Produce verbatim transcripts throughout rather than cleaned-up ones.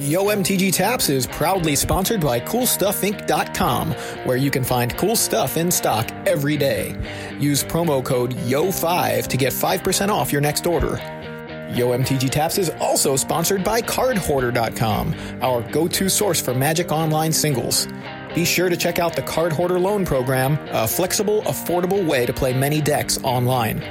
Yo M T G Taps is proudly sponsored by cool stuff inc dot com, where you can find cool stuff in stock every day. Use promo code Y O five to get five percent off your next order. Yo M T G Taps is also sponsored by card hoarder dot com, our go-to source for Magic Online singles. Be sure to check out the Card Hoarder Loan Program, a flexible, affordable way to play many decks online.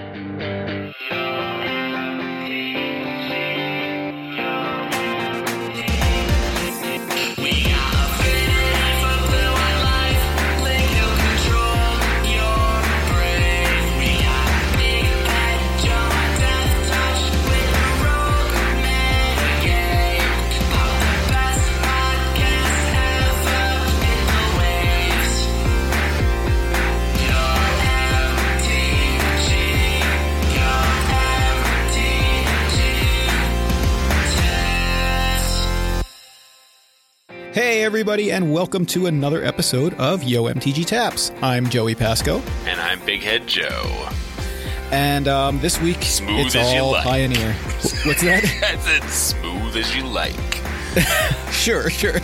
Hey everybody, and welcome to another episode of Yo M T G Taps. I'm Joey Pasco, and I'm Big Head Joe. And um, this week, smooth it's as all you like. Pioneer. What's that? That's it. Smooth as you like. sure, sure.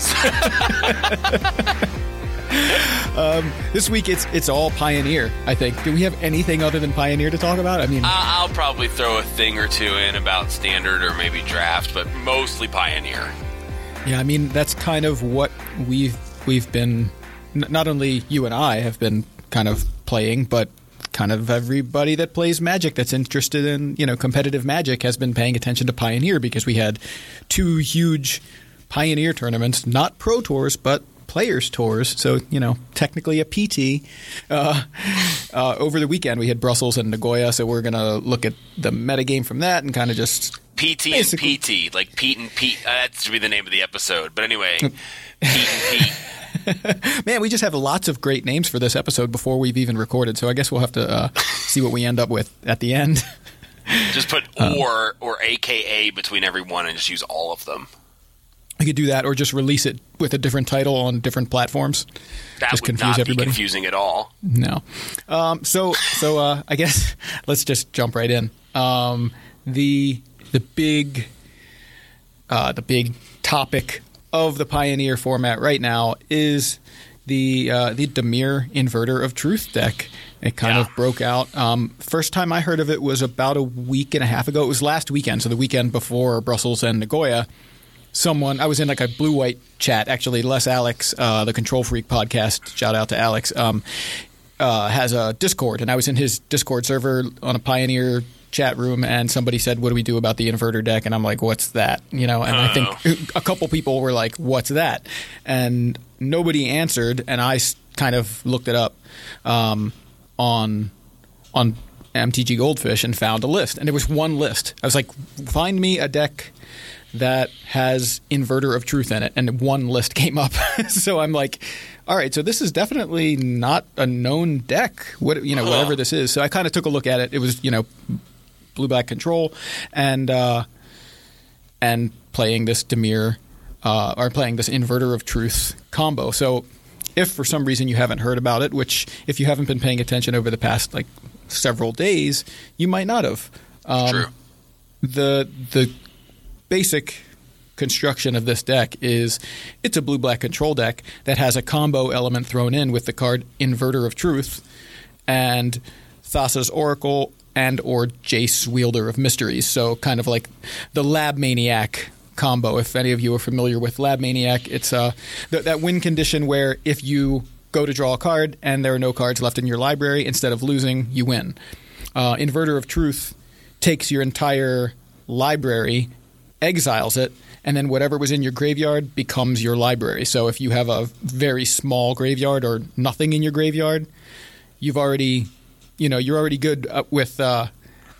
um, this week it's it's all Pioneer. I think. Do we have anything other than Pioneer to talk about? I mean, uh, I'll probably throw a thing or two in about Standard or maybe Draft, but mostly Pioneer. Yeah, I mean, that's kind of what we've we've been, n- not only you and I have been kind of playing, but kind of everybody that plays Magic that's interested in, you know, competitive Magic has been paying attention to Pioneer, because we had two huge Pioneer tournaments, not Pro Tours, but Players Tours. So, you know, technically a P T. Uh, uh, over the weekend, we had Brussels and Nagoya, so we're going to look at the metagame from that and kind of just... P T Basically. And P T, like Pete and Pete. Uh, that should be the name of the episode. But anyway, Pete and Pete. Man, we just have lots of great names for this episode before we've even recorded. So I guess we'll have to uh, see what we end up with at the end. Just put um, or or A K A between every one and just use all of them. You could do that, or just release it with a different title on different platforms. That just would confuse not everybody. Be confusing at all. No. Um, so so uh, I guess let's just jump right in. Um, the... The big, uh, the big topic of the Pioneer format right now is the uh, the Dimir Inverter of Truth deck. It kind yeah. of broke out. Um, first time I heard of it was about a week and a half ago. It was last weekend, so the weekend before Brussels and Nagoya. Someone I was in like a blue white chat actually. LessAlex, uh, the Control Freak podcast. Shout out to Alex. Um, uh, has a Discord, and I was in his Discord server on a Pioneer chat room, and somebody said, what do we do about the inverter deck? And I'm like, what's that? You know, and oh. I think a couple people were like, what's that? And nobody answered, and I kind of looked it up um, on on M T G Goldfish and found a list. And there was one list. I was like, find me a deck that has Inverter of Truth in it, and one list came up. So I'm like, all right, so this is definitely not a known deck, what you know, huh. whatever this is. So I kind of took a look at it. It was, you know, blue black control, and uh, and playing this Dimir uh, or playing this Inverter of Truth combo. So if for some reason you haven't heard about it, which if you haven't been paying attention over the past like several days, you might not have. Um, True. The the basic construction of this deck is it's a blue black control deck that has a combo element thrown in with the card Inverter of Truth and Thassa's Oracle and or Jace, Wielder of Mysteries. So kind of like the Lab Maniac combo. If any of you are familiar with Lab Maniac, it's uh, th- that win condition where if you go to draw a card and there are no cards left in your library, instead of losing, you win. Uh, Inverter of Truth takes your entire library, exiles it, and then whatever was in your graveyard becomes your library. So if you have a very small graveyard or nothing in your graveyard, you've already... You know, you're already good with uh,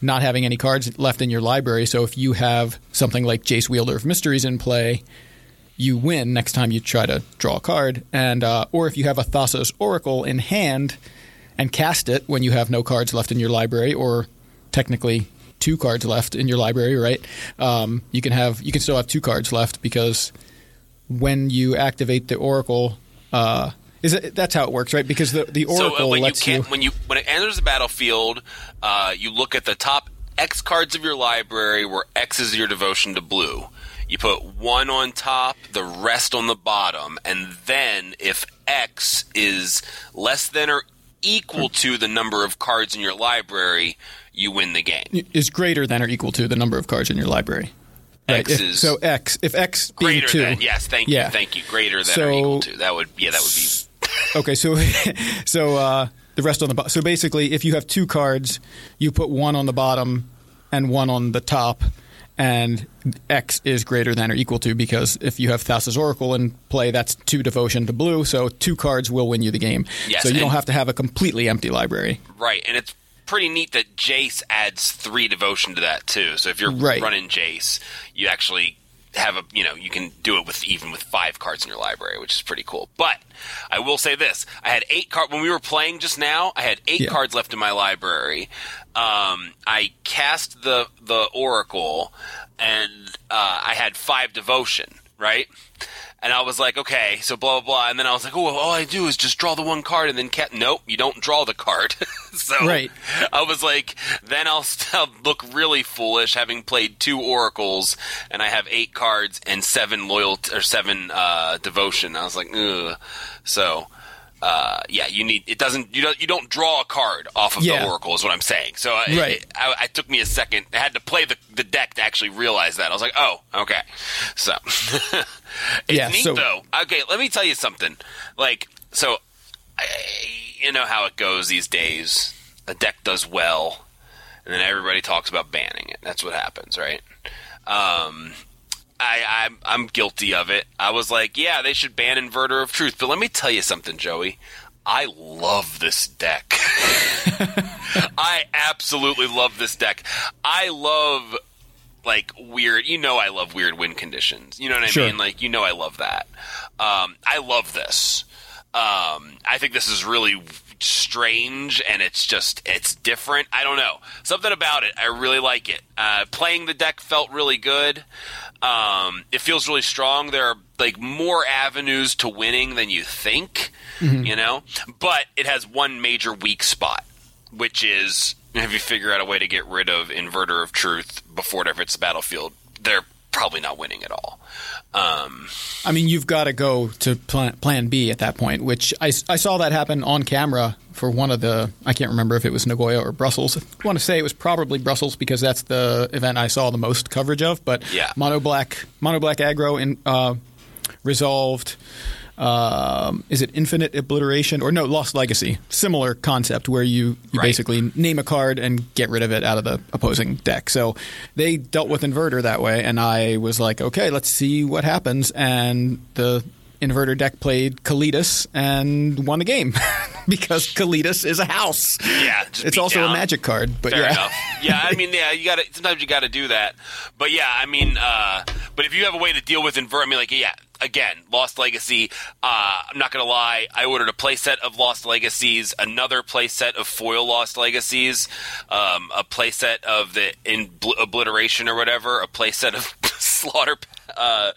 not having any cards left in your library. So if you have something like Jace, Wielder of Mysteries in play, you win next time you try to draw a card. And uh, or if you have a Thassa's Oracle in hand and cast it when you have no cards left in your library, or technically two cards left in your library, right? Um, you can have you can still have two cards left, because when you activate the Oracle. Uh, Is it, that's how it works, right? Because the, the Oracle so, uh, lets you, you... When you when it enters the battlefield, uh, you look at the top X cards of your library, where X is your devotion to blue. You put one on top, the rest on the bottom, and then if X is less than or equal to the number of cards in your library, you win the game. Is greater than or equal to the number of cards in your library. Right. X if, is so X. If X being greater two, than yes, thank yeah. you, thank you. Greater than so, or equal to that would yeah that would be okay. So so uh, the rest on the bottom. So basically, if you have two cards, you put one on the bottom and one on the top, and X is greater than or equal to, because if you have Thassa's Oracle in play, that's two devotion to blue, so two cards will win you the game. Yes, so you don't have to have a completely empty library. Right, and it's pretty neat that Jace adds three devotion to that too. So if you're right. running Jace, you actually have a you know you can do it with even with five cards in your library, which is pretty cool. But I will say this: I had eight cards when we were playing just now. I had eight yeah. cards left in my library. Um, I cast the the Oracle, and uh, I had five devotion. Right. And I was like, okay, so blah, blah, blah. And then I was like, oh, all I do is just draw the one card and then – nope, you don't draw the card. so right. I was like, then I'll, I'll look really foolish having played two Oracles and I have eight cards and seven loyalty or seven uh, devotion. I was like, ugh. So – Uh, yeah, you need. It doesn't. You don't. You don't draw a card off of yeah. the Oracle, is what I'm saying. So I, right. it, I, I took me a second. I had to play the, the deck to actually realize that. I was like, oh, okay. So it's yeah, neat so- though. Okay, let me tell you something. Like, so I, you know how it goes these days. A deck does well, and then everybody talks about banning it. That's what happens, right? Um. I, I'm, I'm guilty of it. I was like, yeah, they should ban Inverter of Truth. But let me tell you something, Joey. I love this deck. I absolutely love this deck. I love, like, weird – you know I love weird win conditions. You know what I sure. mean? Like, you know I love that. Um, I love this. Um, I think this is really – strange, and it's just it's different. I don't know, something about it. I really like it. Uh, playing the deck felt really good. Um, it feels really strong. There are like more avenues to winning than you think, mm-hmm. you know. But it has one major weak spot, which is if you figure out a way to get rid of Inverter of Truth before it hits the battlefield, they're probably not winning at all. Um, I mean, you've got to go to plan, plan B at that point, which I, I saw that happen on camera for one of the – I can't remember if it was Nagoya or Brussels. I want to say it was probably Brussels because that's the event I saw the most coverage of. But yeah. Mono Black Mono Black Aggro in, uh, resolved um, – is it Infinite Obliteration or no, Lost Legacy. Similar concept where you, you right. basically name a card and get rid of it out of the opposing deck. So they dealt with Inverter that way, and I was like, okay, let's see what happens. And the – Inverter deck played Kalitas and won the game because Kalitas is a house. Yeah, it's also down. A magic card. But fair yeah, enough. yeah. I mean, yeah, you got to sometimes you got to do that. But yeah, I mean, uh, but if you have a way to deal with Inverter, I mean, like yeah, again, Lost Legacy. Uh, I'm not gonna lie, I ordered a playset of Lost Legacies, another playset of foil Lost Legacies, um, a playset of the in obliteration or whatever, a playset of slaughter. Uh,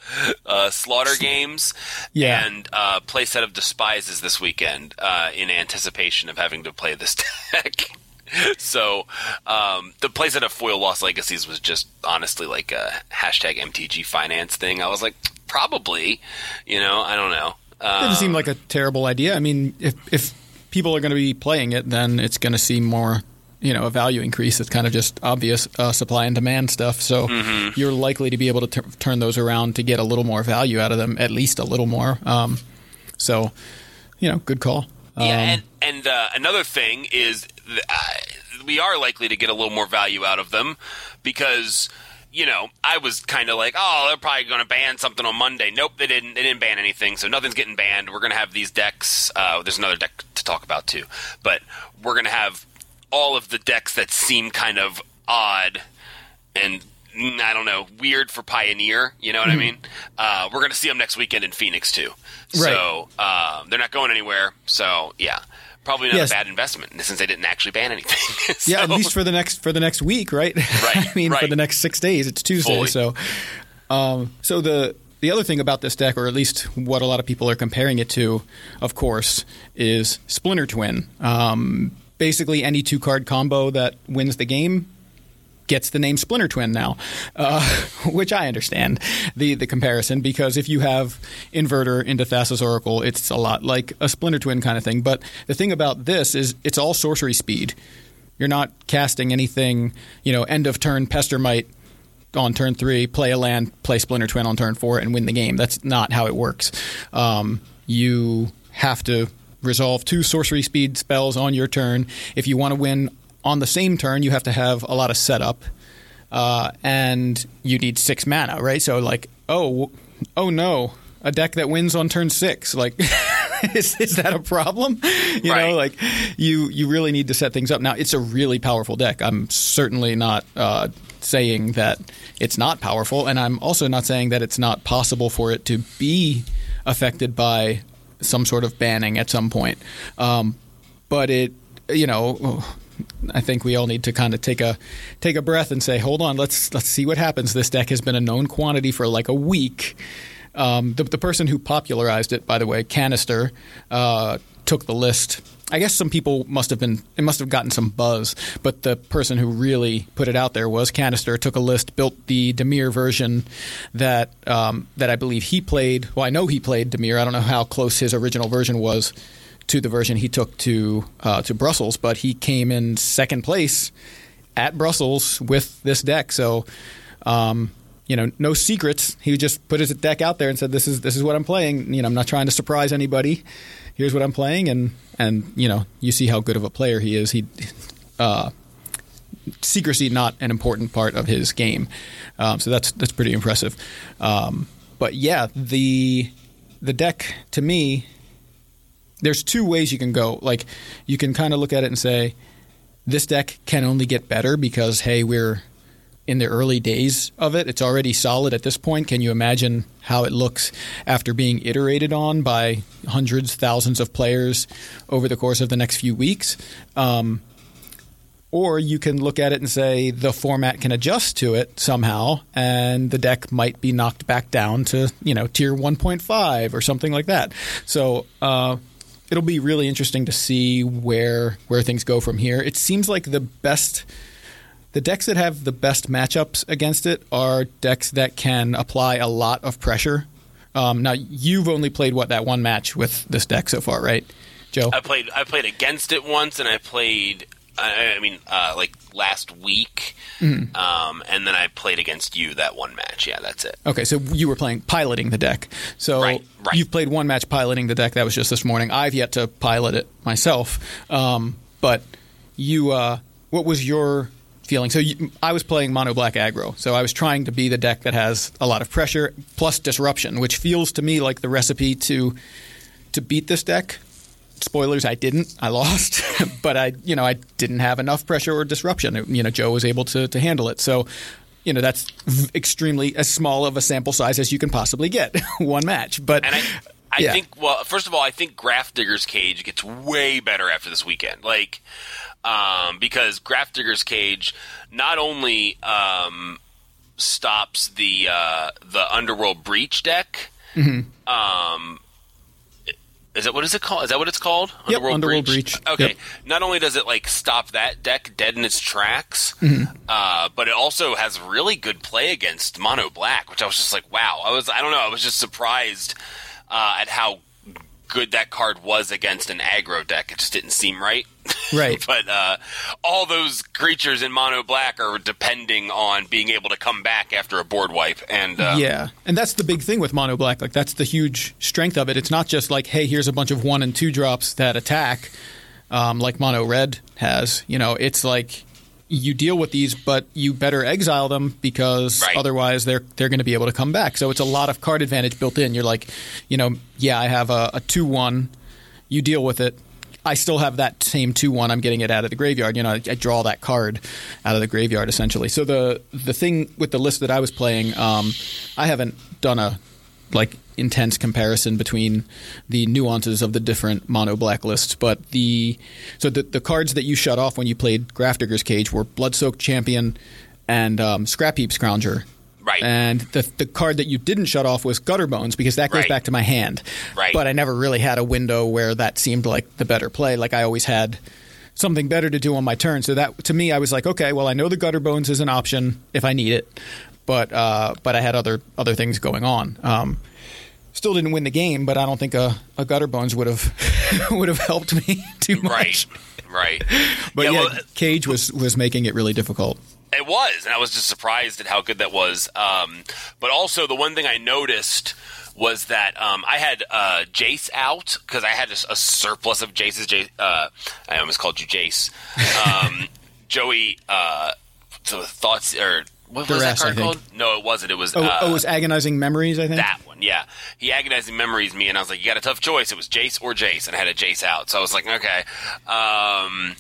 uh, Slaughter Games yeah. and uh, playset of Despises this weekend uh, in anticipation of having to play this deck. so um, the playset of Foil Lost Legacies was just honestly like a hashtag M T G finance thing. I was like, probably, you know, I don't know. Um, it doesn't seem like a terrible idea. I mean, if, if people are going to be playing it, then it's going to seem more... you know, a value increase. It's kind of just obvious uh, supply and demand stuff. So mm-hmm. you're likely to be able to t- turn those around to get a little more value out of them, at least a little more. Um, so, you know, good call. Um, yeah, and, and uh, another thing is th- uh, we are likely to get a little more value out of them because, you know, I was kind of like, oh, they're probably going to ban something on Monday. Nope, they didn't. They didn't ban anything, so nothing's getting banned. We're going to have these decks. Uh, there's another deck to talk about too, but we're going to have all of the decks that seem kind of odd and, I don't know, weird for Pioneer, you know what mm-hmm. I mean? Uh, we're going to see them next weekend in Phoenix, too. Right. So um, they're not going anywhere. So, yeah, probably not yes. a bad investment since they didn't actually ban anything. so, yeah, at least for the next for the next week, right? Right. I mean, right. for the next six days. It's Tuesday. Fully. So, um, so the, the other thing about this deck, or at least what a lot of people are comparing it to, of course, is Splinter Twin. Um Basically, any two-card combo that wins the game gets the name Splinter Twin now, uh, which I understand the the comparison, because if you have Inverter into Thassa's Oracle, it's a lot like a Splinter Twin kind of thing. But the thing about this is it's all sorcery speed. You're not casting anything, you know, end of turn Pester Mite on turn three, play a land, play Splinter Twin on turn four, and win the game. That's not how it works. Um, you have to resolve two sorcery speed spells on your turn. If you want to win on the same turn, you have to have a lot of setup, uh, and you need six mana, right? So, like, oh, oh no, a deck that wins on turn six, like, is, is that a problem? You right. know, like, you you really need to set things up. Now, it's a really powerful deck. I'm certainly not uh, saying that it's not powerful, and I'm also not saying that it's not possible for it to be affected by some sort of banning at some point. Um, but it, you know. Oh, I think we all need to kind of take a take a breath and say, hold on, let's let's see what happens. This deck has been a known quantity for like a week. Um, the, the person who popularized it, by the way, Canister, uh, took the list. I guess some people must have been – it must have gotten some buzz, but the person who really put it out there was Canister, took a list, built the Dimir version that um, that I believe he played – well, I know he played Dimir. I don't know how close his original version was to the version he took to uh, to Brussels, but he came in second place at Brussels with this deck. So, um, you know, no secrets. He just put his deck out there and said, this is this is what I'm playing. You know, I'm not trying to surprise anybody. Here's what I'm playing. And, and you know, you see how good of a player he is. He uh, secrecy not an important part of his game. Um, so that's that's pretty impressive. Um, but, yeah, the the deck, to me, there's two ways you can go. Like, you can kind of look at it and say, this deck can only get better because, hey, we're in the early days of it. It's already solid at this point. Can you imagine how it looks after being iterated on by hundreds, thousands of players over the course of the next few weeks? Um, or you can look at it and say the format can adjust to it somehow, and the deck might be knocked back down to, you know, tier one point five or something like that. So, uh, it'll be really interesting to see where where things go from here. It seems like the best – the decks that have the best matchups against it are decks that can apply a lot of pressure. Um, now, you've only played, what, that one match with this deck so far, right, Joe? I played I played against it once, and I played – I mean, uh, like last week, mm-hmm. um, and then I played against you that one match. Yeah, that's it. Okay, so you were playing piloting the deck. So right, right. You've played one match piloting the deck. That was just this morning. I've yet to pilot it myself. Um, but you, uh, what was your feeling? So you, I was playing mono black aggro. So I was trying to be the deck that has a lot of pressure plus disruption, which feels to me like the recipe to to beat this deck. Spoilers, I didn't. I lost. But I, you know, I didn't have enough pressure or disruption. It, you know, Joe was able to, to handle it. So, you know, that's extremely as small of a sample size as you can possibly get. One match. But and I, I yeah. think, well, first of all, I think Grafdigger's Cage gets way better after this weekend. Like, um, because Grafdigger's Cage not only um, stops the uh, the Underworld Breach deck, mm-hmm. um Is that what is it called? Is that what it's called? Underworld, yep, Underworld Breach. Breach. Okay. Yep. Not only does it like stop that deck dead in its tracks, mm-hmm. uh, but it also has really good play against mono black, which I was just like, wow. I was I don't know. I was just surprised uh, at how good that card was against an aggro deck. It just didn't seem right. Right. But uh, all those creatures in mono black are depending on being able to come back after a board wipe. And uh, yeah, and that's the big thing with mono black. Like, that's the huge strength of it. It's not just like, hey, here's a bunch of one and two drops that attack, um, like mono red has. You know, it's like you deal with these, but you better exile them because right. otherwise they're they're going to be able to come back. So it's a lot of card advantage built in. You're like, you know, yeah, I have a, a two one. You deal with it. I still have that same two one. I'm getting it out of the graveyard. You know, I, I draw that card out of the graveyard, essentially. So the the thing with the list that I was playing, um, I haven't done a like intense comparison between the nuances of the different mono black lists, but the so the, the cards that you shut off when you played Grafdigger's Cage were Bloodsoaked Champion and um, Scrap Heap Scrounger. Right. And the the card that you didn't shut off was Gutterbones, because that goes right. back to my hand. Right. But I never really had a window where that seemed like the better play. Like, I always had something better to do on my turn. So that, to me, I was like, okay, well, I know the Gutter Bones is an option if I need it, but uh, but I had other other things going on. Um, still didn't win the game, but I don't think a, a Gutter Bones would have would have helped me too much. Right, right. But yeah, yeah well, Cage was, was making it really difficult. It was, and I was just surprised at how good that was. Um, but also, the one thing I noticed was that um, I had uh, Jace out because I had a, a surplus of Jace's. Jace, uh, I almost called you Jace. Um, Joey, uh, so thoughts or what Duress, was that card called? No, it wasn't. It was oh, uh, oh, it was Agonizing Memories. I think that one. Yeah, he Agonizing Memories me, and I was like, you got a tough choice. It was Jace or Jace, and I had a Jace out, so I was like, okay. Um,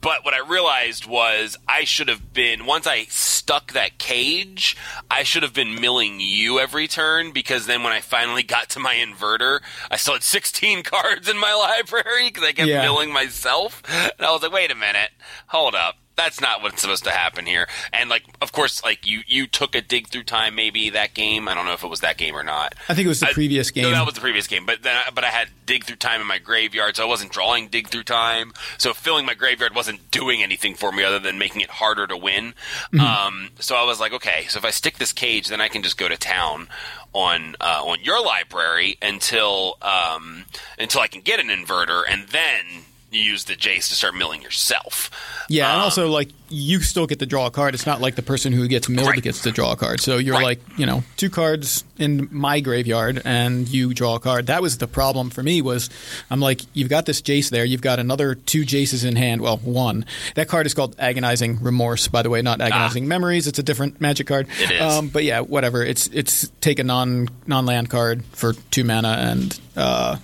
But what I realized was I should have been – once I stuck that Cage, I should have been milling you every turn, because then when I finally got to my inverter, I still had sixteen cards in my library because I kept yeah. milling myself. And I was like, wait a minute. Hold up. That's not what's supposed to happen here. And, like, of course, like, you, you took a Dig Through Time maybe that game. I don't know if it was that game or not. I think it was the I, previous game. No, that was the previous game. But then, I, but I had Dig Through Time in my graveyard, so I wasn't drawing Dig Through Time. So filling my graveyard wasn't doing anything for me other than making it harder to win. Mm-hmm. Um, so I was like, okay, so if I stick this Cage, then I can just go to town on uh, on your library until um, until I can get an inverter, and then – you use the Jace to start milling yourself. Yeah, um, and also, like, you still get to draw a card. It's not like the person who gets milled right. gets to draw a card. So you're right. like, you know, two cards in my graveyard, and you draw a card. That was the problem for me was I'm like, you've got this Jace there. You've got another two Jaces in hand. Well, one. That card is called Agonizing Remorse, by the way, not Agonizing ah. Memories. It's a different Magic card. It is. Um, but yeah, whatever. It's it's take a non, non-land card for two mana, and uh,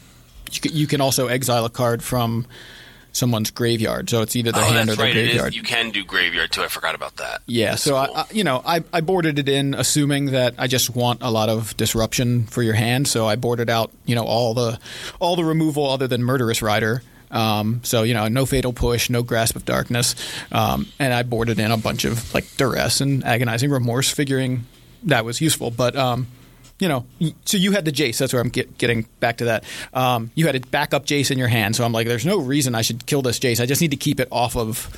you, you can also exile a card from someone's graveyard, so it's either their oh, hand or their right. graveyard. Is, you can do graveyard too. I forgot about that. Yeah, that's so cool. I, I, you know, I, I boarded it in, assuming that I just want a lot of disruption for your hand. So I boarded out, you know, all the all the removal other than Murderous Rider. Um, so you know, no Fatal Push, no Grasp of Darkness, um, and I boarded in a bunch of like Duress and Agonizing Remorse, figuring that was useful, but. Um, You know, so you had the Jace. That's where I'm get, getting back to that. Um, you had a backup Jace in your hand. So I'm like, there's no reason I should kill this Jace. I just need to keep it off of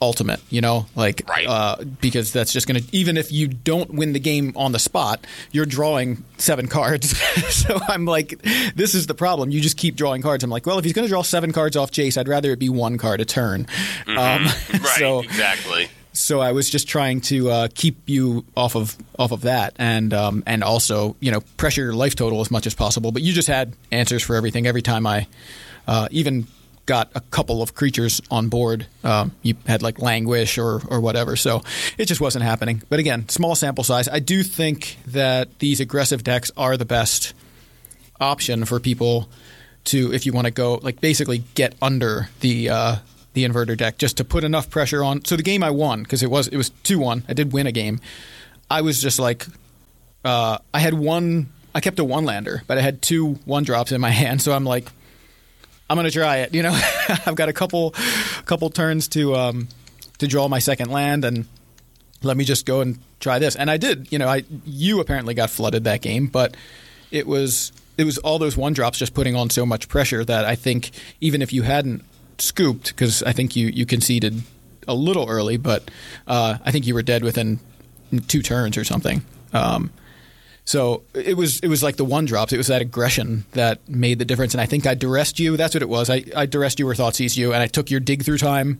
ultimate, you know, like right. uh, because that's just going to – even if you don't win the game on the spot, you're drawing seven cards. So I'm like, this is the problem. You just keep drawing cards. I'm like, well, if he's going to draw seven cards off Jace, I'd rather it be one card a turn. Mm-hmm. Um, right, so, exactly. So I was just trying to uh, keep you off of off of that, and um, and also, you know, pressure your life total as much as possible. But you just had answers for everything. Every time I uh, even got a couple of creatures on board, um, you had like Languish or or whatever. So it just wasn't happening. But again, small sample size. I do think that these aggressive decks are the best option for people to, if you want to go, like, basically get under the. Uh, The inverter deck, just to put enough pressure on. So the game I won, because it was it was two one. I did win a game. I was just like, uh, I had one. I kept a one lander, but I had two one drops in my hand. So I'm like, I'm gonna try it. You know, I've got a couple, couple turns to um, to draw my second land, and let me just go and try this. And I did. You know, I you apparently got flooded that game, but it was it was all those one drops just putting on so much pressure that I think even if you hadn't. Scooped, because I think you, you conceded a little early, but uh, I think you were dead within two turns or something. Um, so it was it was like the one drops. It was that aggression that made the difference, and I think I duressed you. That's what it was. I, I duressed you or thought seized you, and I took your Dig Through Time,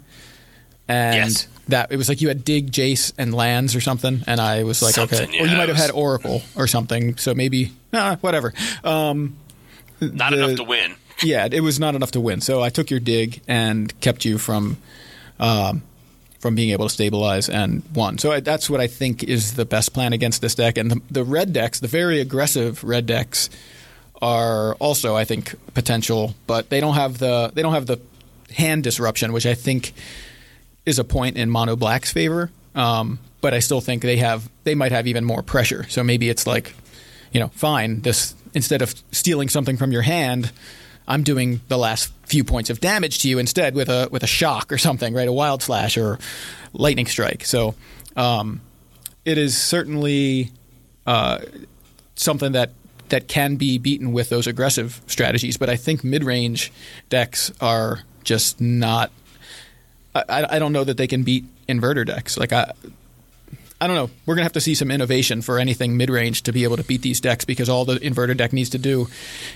and yes. that it was like you had Dig, Jace, and Lands or something, and I was like, something, okay. Yeah, or you might was... have had Oracle or something, so maybe, nah, whatever. Um, Not the, enough to win. Yeah, it was not enough to win. So I took your dig and kept you from um, from being able to stabilize and won. So I, that's what I think is the best plan against this deck. And the, the red decks, the very aggressive red decks, are also, I think, potential, but they don't have the they don't have the hand disruption, which I think is a point in Mono Black's favor. Um, but I still think they have they might have even more pressure. So maybe it's like, you know, fine. This instead of stealing something from your hand. I'm doing the last few points of damage to you instead with a with a shock or something, right? A wild slash or lightning strike. So um, it is certainly uh, something that, that can be beaten with those aggressive strategies. But I think mid-range decks are just not I, I don't know that they can beat inverter decks. Like I, I don't know. We're gonna have to see some innovation for anything mid range to be able to beat these decks, because all the inverter deck needs to do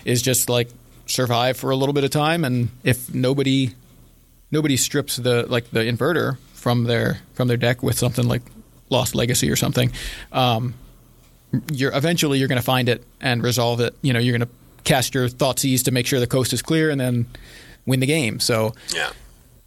is just like survive for a little bit of time, and if nobody nobody strips the like the inverter from their from their deck with something like Lost Legacy or something, um, you're eventually you're gonna find it and resolve it. You know, you're gonna cast your Thoughtseize to make sure the coast is clear and then win the game. So yeah.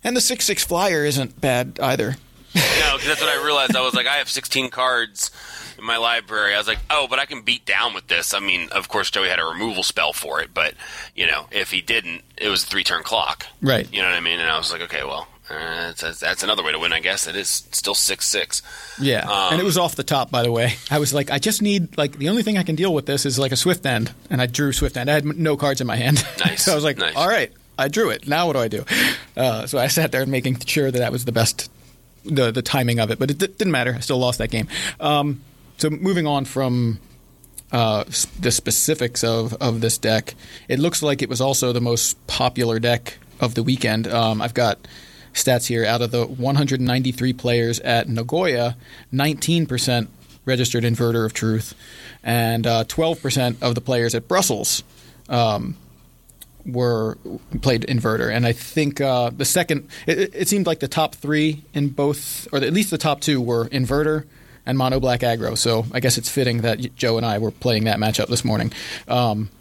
And the six six flyer isn't bad either. No, because that's what I realized. I was like, I have sixteen cards in my library. I was like, oh, but I can beat down with this. I mean, of course, Joey had a removal spell for it, but, you know, if he didn't, it was a three-turn clock. Right. You know what I mean? And I was like, okay, well, uh, that's, that's another way to win, I guess. It is still six six. Yeah, um, and it was off the top, by the way. I was like, I just need, like, the only thing I can deal with this is, like, a Swift End. And I drew Swift End. I had no cards in my hand. Nice. So I was like, nice. All right. I drew it. Now what do I do? Uh, so I sat there making sure that that was the best, the the timing of it. But it d- didn't matter. I still lost that game. Um, so moving on from uh, sp- the specifics of, of this deck, it looks like it was also the most popular deck of the weekend. Um, I've got stats here. Out of the one hundred ninety-three players at Nagoya, nineteen percent registered Inverter of Truth, and uh, twelve percent of the players at Brussels Um were played Inverter, and I think uh, the second it, it seemed like the top three in both, or at least the top two, were Inverter and Mono Black Aggro, so I guess it's fitting that Joe and I were playing that matchup this morning. Um,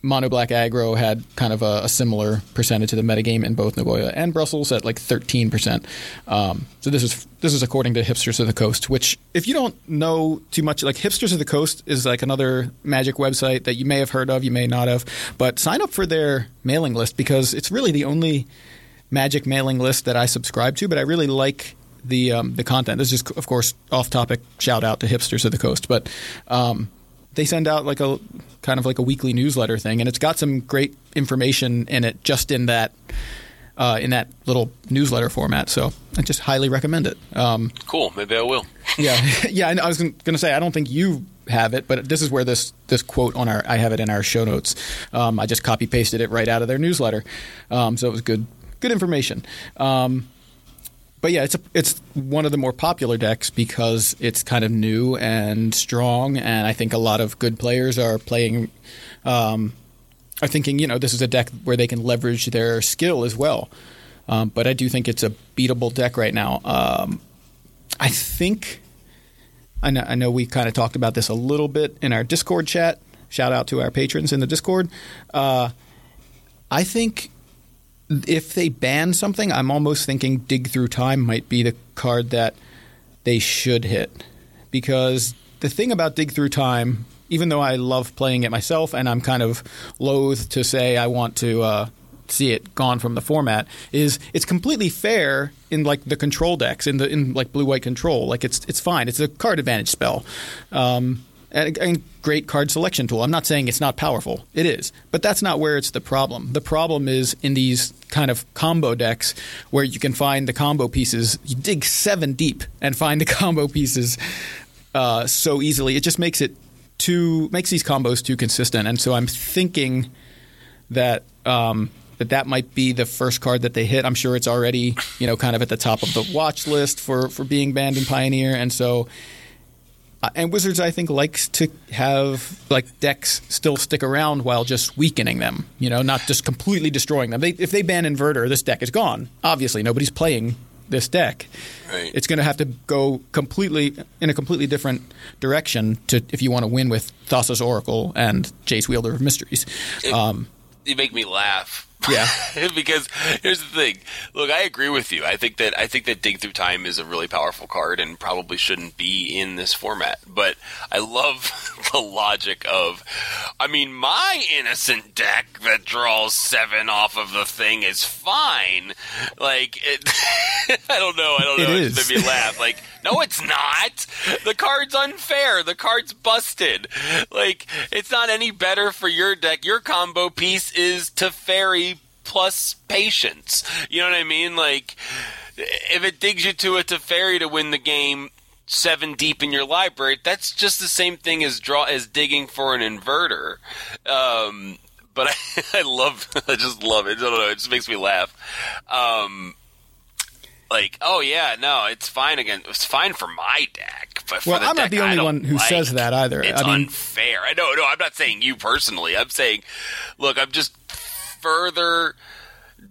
Mono Black Aggro had kind of a, a similar percentage to the metagame in both Nagoya and Brussels at like thirteen percent. Um, so this is this is according to Hipsters of the Coast, which if you don't know too much, like Hipsters of the Coast is like another Magic website that you may have heard of, you may not have, but sign up for their mailing list, because it's really the only Magic mailing list that I subscribe to, but I really like the um, the content. This is just, of course, off-topic shout out to Hipsters of the Coast, but um, they send out like a kind of like a weekly newsletter thing, and it's got some great information in it, just in that uh, in that little newsletter format. So I just highly recommend it. Um, cool, maybe I will. Yeah, yeah. I was going to say I don't think you have it, but this is where this this quote on our I have it in our show notes. Um, I just copy pasted it right out of their newsletter, um, so it was good good information. Um, But yeah, it's a, it's one of the more popular decks because it's kind of new and strong, and I think a lot of good players are playing, um, are thinking, you know, this is a deck where they can leverage their skill as well. Um, but I do think it's a beatable deck right now. Um, I think I know, I know we kind of talked about this a little bit in our Discord chat. Shout out to our patrons in the Discord. Uh, I think. If they ban something, I'm almost thinking Dig Through Time might be the card that they should hit. Because the thing about Dig Through Time, even though I love playing it myself and I'm kind of loath to say I want to uh, see it gone from the format, is it's completely fair in like the control decks, in the in like blue-white control. Like it's it's fine. It's a card advantage spell. Um, And, and great card selection tool. I'm not saying it's not powerful. It is. But that's not where it's the problem. The problem is in these kind of combo decks where you can find the combo pieces. You dig seven deep and find the combo pieces uh, so easily. It just makes it too makes these combos too consistent. And so I'm thinking that um, that that might be the first card that they hit. I'm sure it's already, you know, kind of at the top of the watch list for, for being banned in Pioneer. And so And Wizards, I think, likes to have like decks still stick around while just weakening them, you know, not just completely destroying them. They, if they ban Inverter, this deck is gone. Obviously, nobody's playing this deck. Right. It's going to have to go completely in a completely different direction to if you want to win with Thassa's Oracle and Jace, Wielder of Mysteries. It, um, you make me laugh. Yeah, because here's the thing. Look, I agree with you. I think that I think that Dig Through Time is a really powerful card and probably shouldn't be in this format. But I love the logic of, I mean, my innocent deck that draws seven off of the thing is fine. Like, it, I don't know. I don't know. It, it just made me laugh. Like, no, it's not. The card's unfair. The card's busted. Like, it's not any better for your deck. Your combo piece is Teferi plus patience. You know what I mean? Like, if it digs you to a Teferi to win the game seven deep in your library, that's just the same thing as draw as digging for an Inverter. Um, but I, I love, I just love it. I don't know. It just makes me laugh. Um, like, oh yeah, no, it's fine again. It's fine for my deck, but for well, the I'm deck not the only one who like, says that either. It's I mean, unfair. I know, no, I'm not saying you personally. I'm saying, look, I'm just further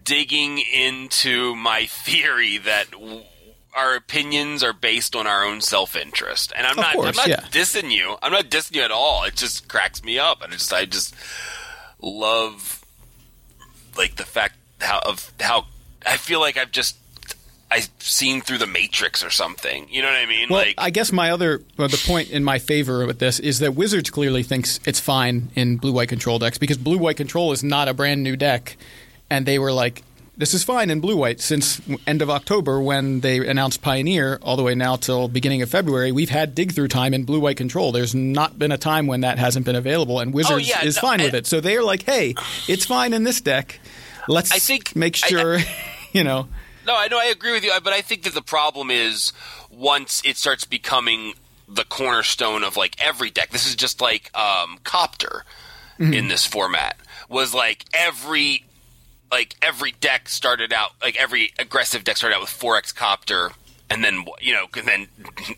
digging into my theory that w- our opinions are based on our own self-interest, and I'm not, course, I'm not yeah. dissing you. I'm not dissing you at all. It just cracks me up, and just, I just love like the fact how of how I feel like I've just. I've seen through the Matrix or something. You know what I mean? Well, like, I guess my other well, the point in my favor with this is that Wizards clearly thinks it's fine in blue-white control decks because blue-white control is not a brand new deck, and they were like, this is fine in blue-white. Since end of October when they announced Pioneer all the way now till beginning of February, we've had Dig Through Time in blue-white control. There's not been a time when that hasn't been available, and Wizards oh, yeah, is no, fine I, with it. So they're like, hey, it's fine in this deck. Let's I think, make sure, I, I, you know... No, I know I agree with you, but I think that the problem is once it starts becoming the cornerstone of like every deck. This is just like um, Copter mm-hmm. in this format was like every like every deck started out like every aggressive deck started out with four X Copter and then you know and then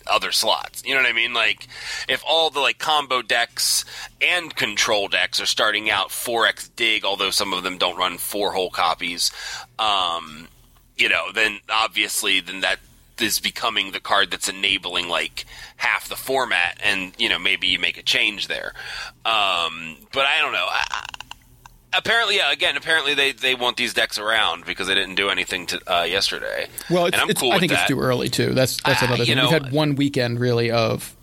other slots. You know what I mean? Like if all the like combo decks and control decks are starting out four X Dig, although some of them don't run four whole copies. Um, You know, then obviously, then that is becoming the card that's enabling like half the format, and you know maybe you make a change there. Um, but I don't know. I, apparently, yeah, again, apparently they, they want these decks around because they didn't do anything to uh, yesterday. Well, it's, and I'm it's, cool. I with think that. It's too early too. That's that's another uh, thing. Know, We've had one weekend really of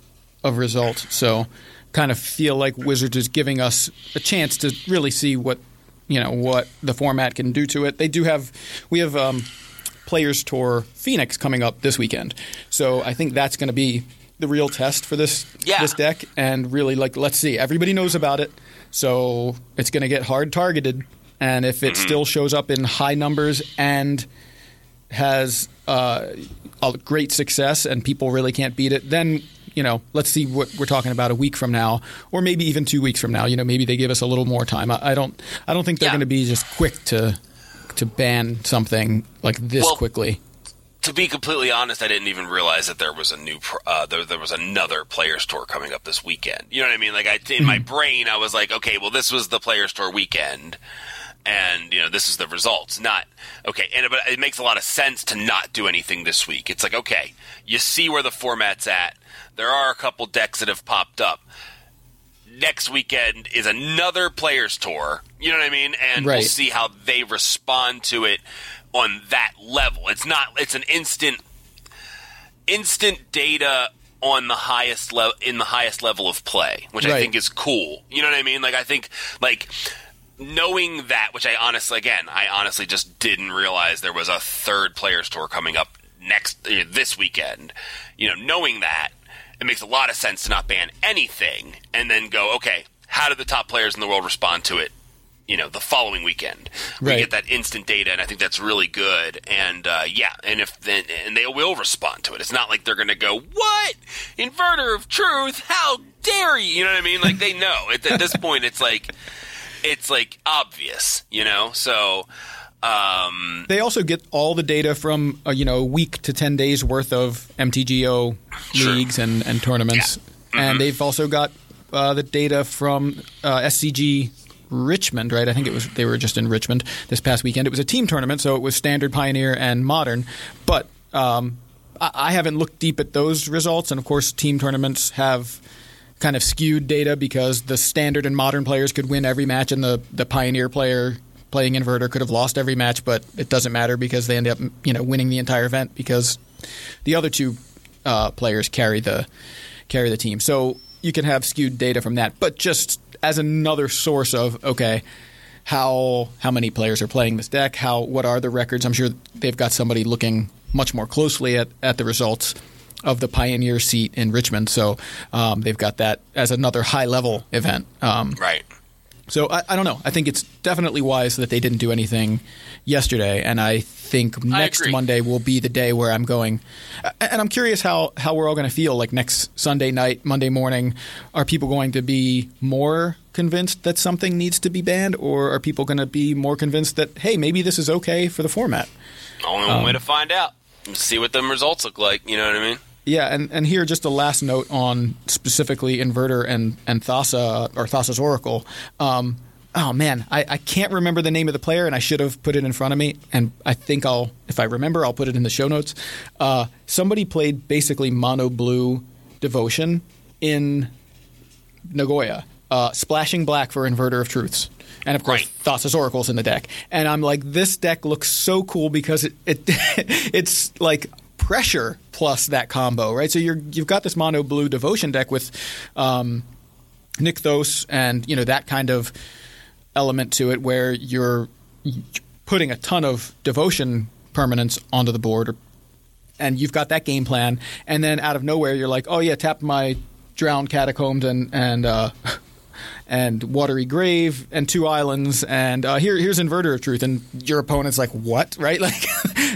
of results, so kind of feel like Wizards is giving us a chance to really see what you know what the format can do to it. They do have we have. Um, Players Tour Phoenix coming up this weekend. So I think that's going to be the real test for this yeah. this deck. And really, like, let's see. Everybody knows about it. So it's going to get hard targeted. And if it mm-hmm. still shows up in high numbers and has uh, a great success and people really can't beat it, then, you know, let's see what we're talking about a week from now or maybe even two weeks from now. You know, maybe they give us a little more time. I, I don't I don't think they're yeah. going to be just quick to... to ban something like this well, quickly. To be completely honest, I didn't even realize that there was a new uh, there, there was another Players Tour coming up this weekend. You know what I mean? Like I, in mm-hmm. my brain, I was like, okay, well, this was the Players Tour weekend, and you know, this is the results. Not okay, and but it makes a lot of sense to not do anything this week. It's like okay, you see where the format's at. There are a couple decks that have popped up. Next weekend is another Players Tour. You know what I mean? And right. we'll see how they respond to it on that level. It's not it's an instant instant data on the highest level in the highest level of play, which right. I think is cool. You know what I mean? Like I think like knowing that, which I honestly again, I honestly just didn't realize there was a third Players Tour coming up next uh, this weekend. You know, knowing that it makes a lot of sense to not ban anything and then go, okay, how do the top players in the world respond to it, you know, the following weekend? We right. get that instant data, and I think that's really good. And, uh, yeah, and if then, and they will respond to it. It's not like they're going to go, what? Inverter of Truth? How dare you? You know what I mean? Like, they know. At, at this point, it's like it's like obvious, you know? So... Um, they also get all the data from uh, you know a week to ten days worth of M T G O sure. leagues and, and tournaments, yeah. mm-hmm. and they've also got uh, the data from uh, S C G Richmond, right? I think it was they were just in Richmond this past weekend. It was a team tournament, so it was Standard, Pioneer, and Modern. But um, I, I haven't looked deep at those results, and of course, team tournaments have kind of skewed data because the Standard and Modern players could win every match, and the the Pioneer player. Playing Inverter could have lost every match, but it doesn't matter because they end up, you know, winning the entire event because the other two uh, players carry the carry the team. So you can have skewed data from that, but just as another source of okay, how how many players are playing this deck? How what are the records? I'm sure they've got somebody looking much more closely at, at the results of the Pioneer seat in Richmond. So um, they've got that as another high level event, um, right? So I, I don't know. I think it's definitely wise that they didn't do anything yesterday, and I think next I Monday will be the day where I'm going. And I'm curious how, how we're all going to feel like next Sunday night, Monday morning. Are people going to be more convinced that something needs to be banned, or are people going to be more convinced that, hey, maybe this is okay for the format? Only one um, way to find out. see what them results look like. You know what I mean? Yeah, and, and here just a last note on specifically Inverter and, and Thassa, or Thassa's Oracle. Um, oh, man, I, I can't remember the name of the player, and I should have put it in front of me, and I think I'll, if I remember, I'll put it in the show notes. Uh, somebody played basically mono-blue Devotion in Nagoya, uh, splashing black for Inverter of Truths. And, of course, right. Thassa's Oracle's in the deck. And I'm like, this deck looks so cool because it, it it's like – pressure plus that combo, right? So you're, you've got this mono blue Devotion deck with um, Nykthos and, you know, that kind of element to it where you're putting a ton of Devotion permanents onto the board, or, and you've got that game plan, and then out of nowhere you're like, oh yeah, tap my Drowned Catacombs and and uh, and Watery Grave and two islands, and uh, here here's Inverter of Truth, and your opponent's like, what, right? Like,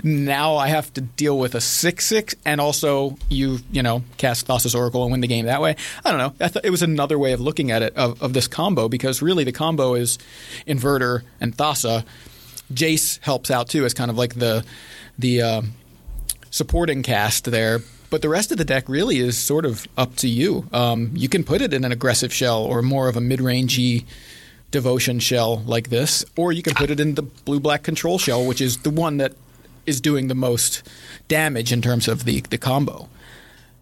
now I have to deal with a six six, and also you you know cast Thassa's Oracle and win the game that way. I don't know. I th- it was another way of looking at it, of, of this combo, because really the combo is Inverter and Thassa. Jace helps out too as kind of like the the uh, supporting cast there. But the rest of the deck really is sort of up to you. Um, you can put it in an aggressive shell or more of a mid-rangey Devotion shell like this, or you can put it in the blue-black Control shell, which is the one that is doing the most damage in terms of the, the combo.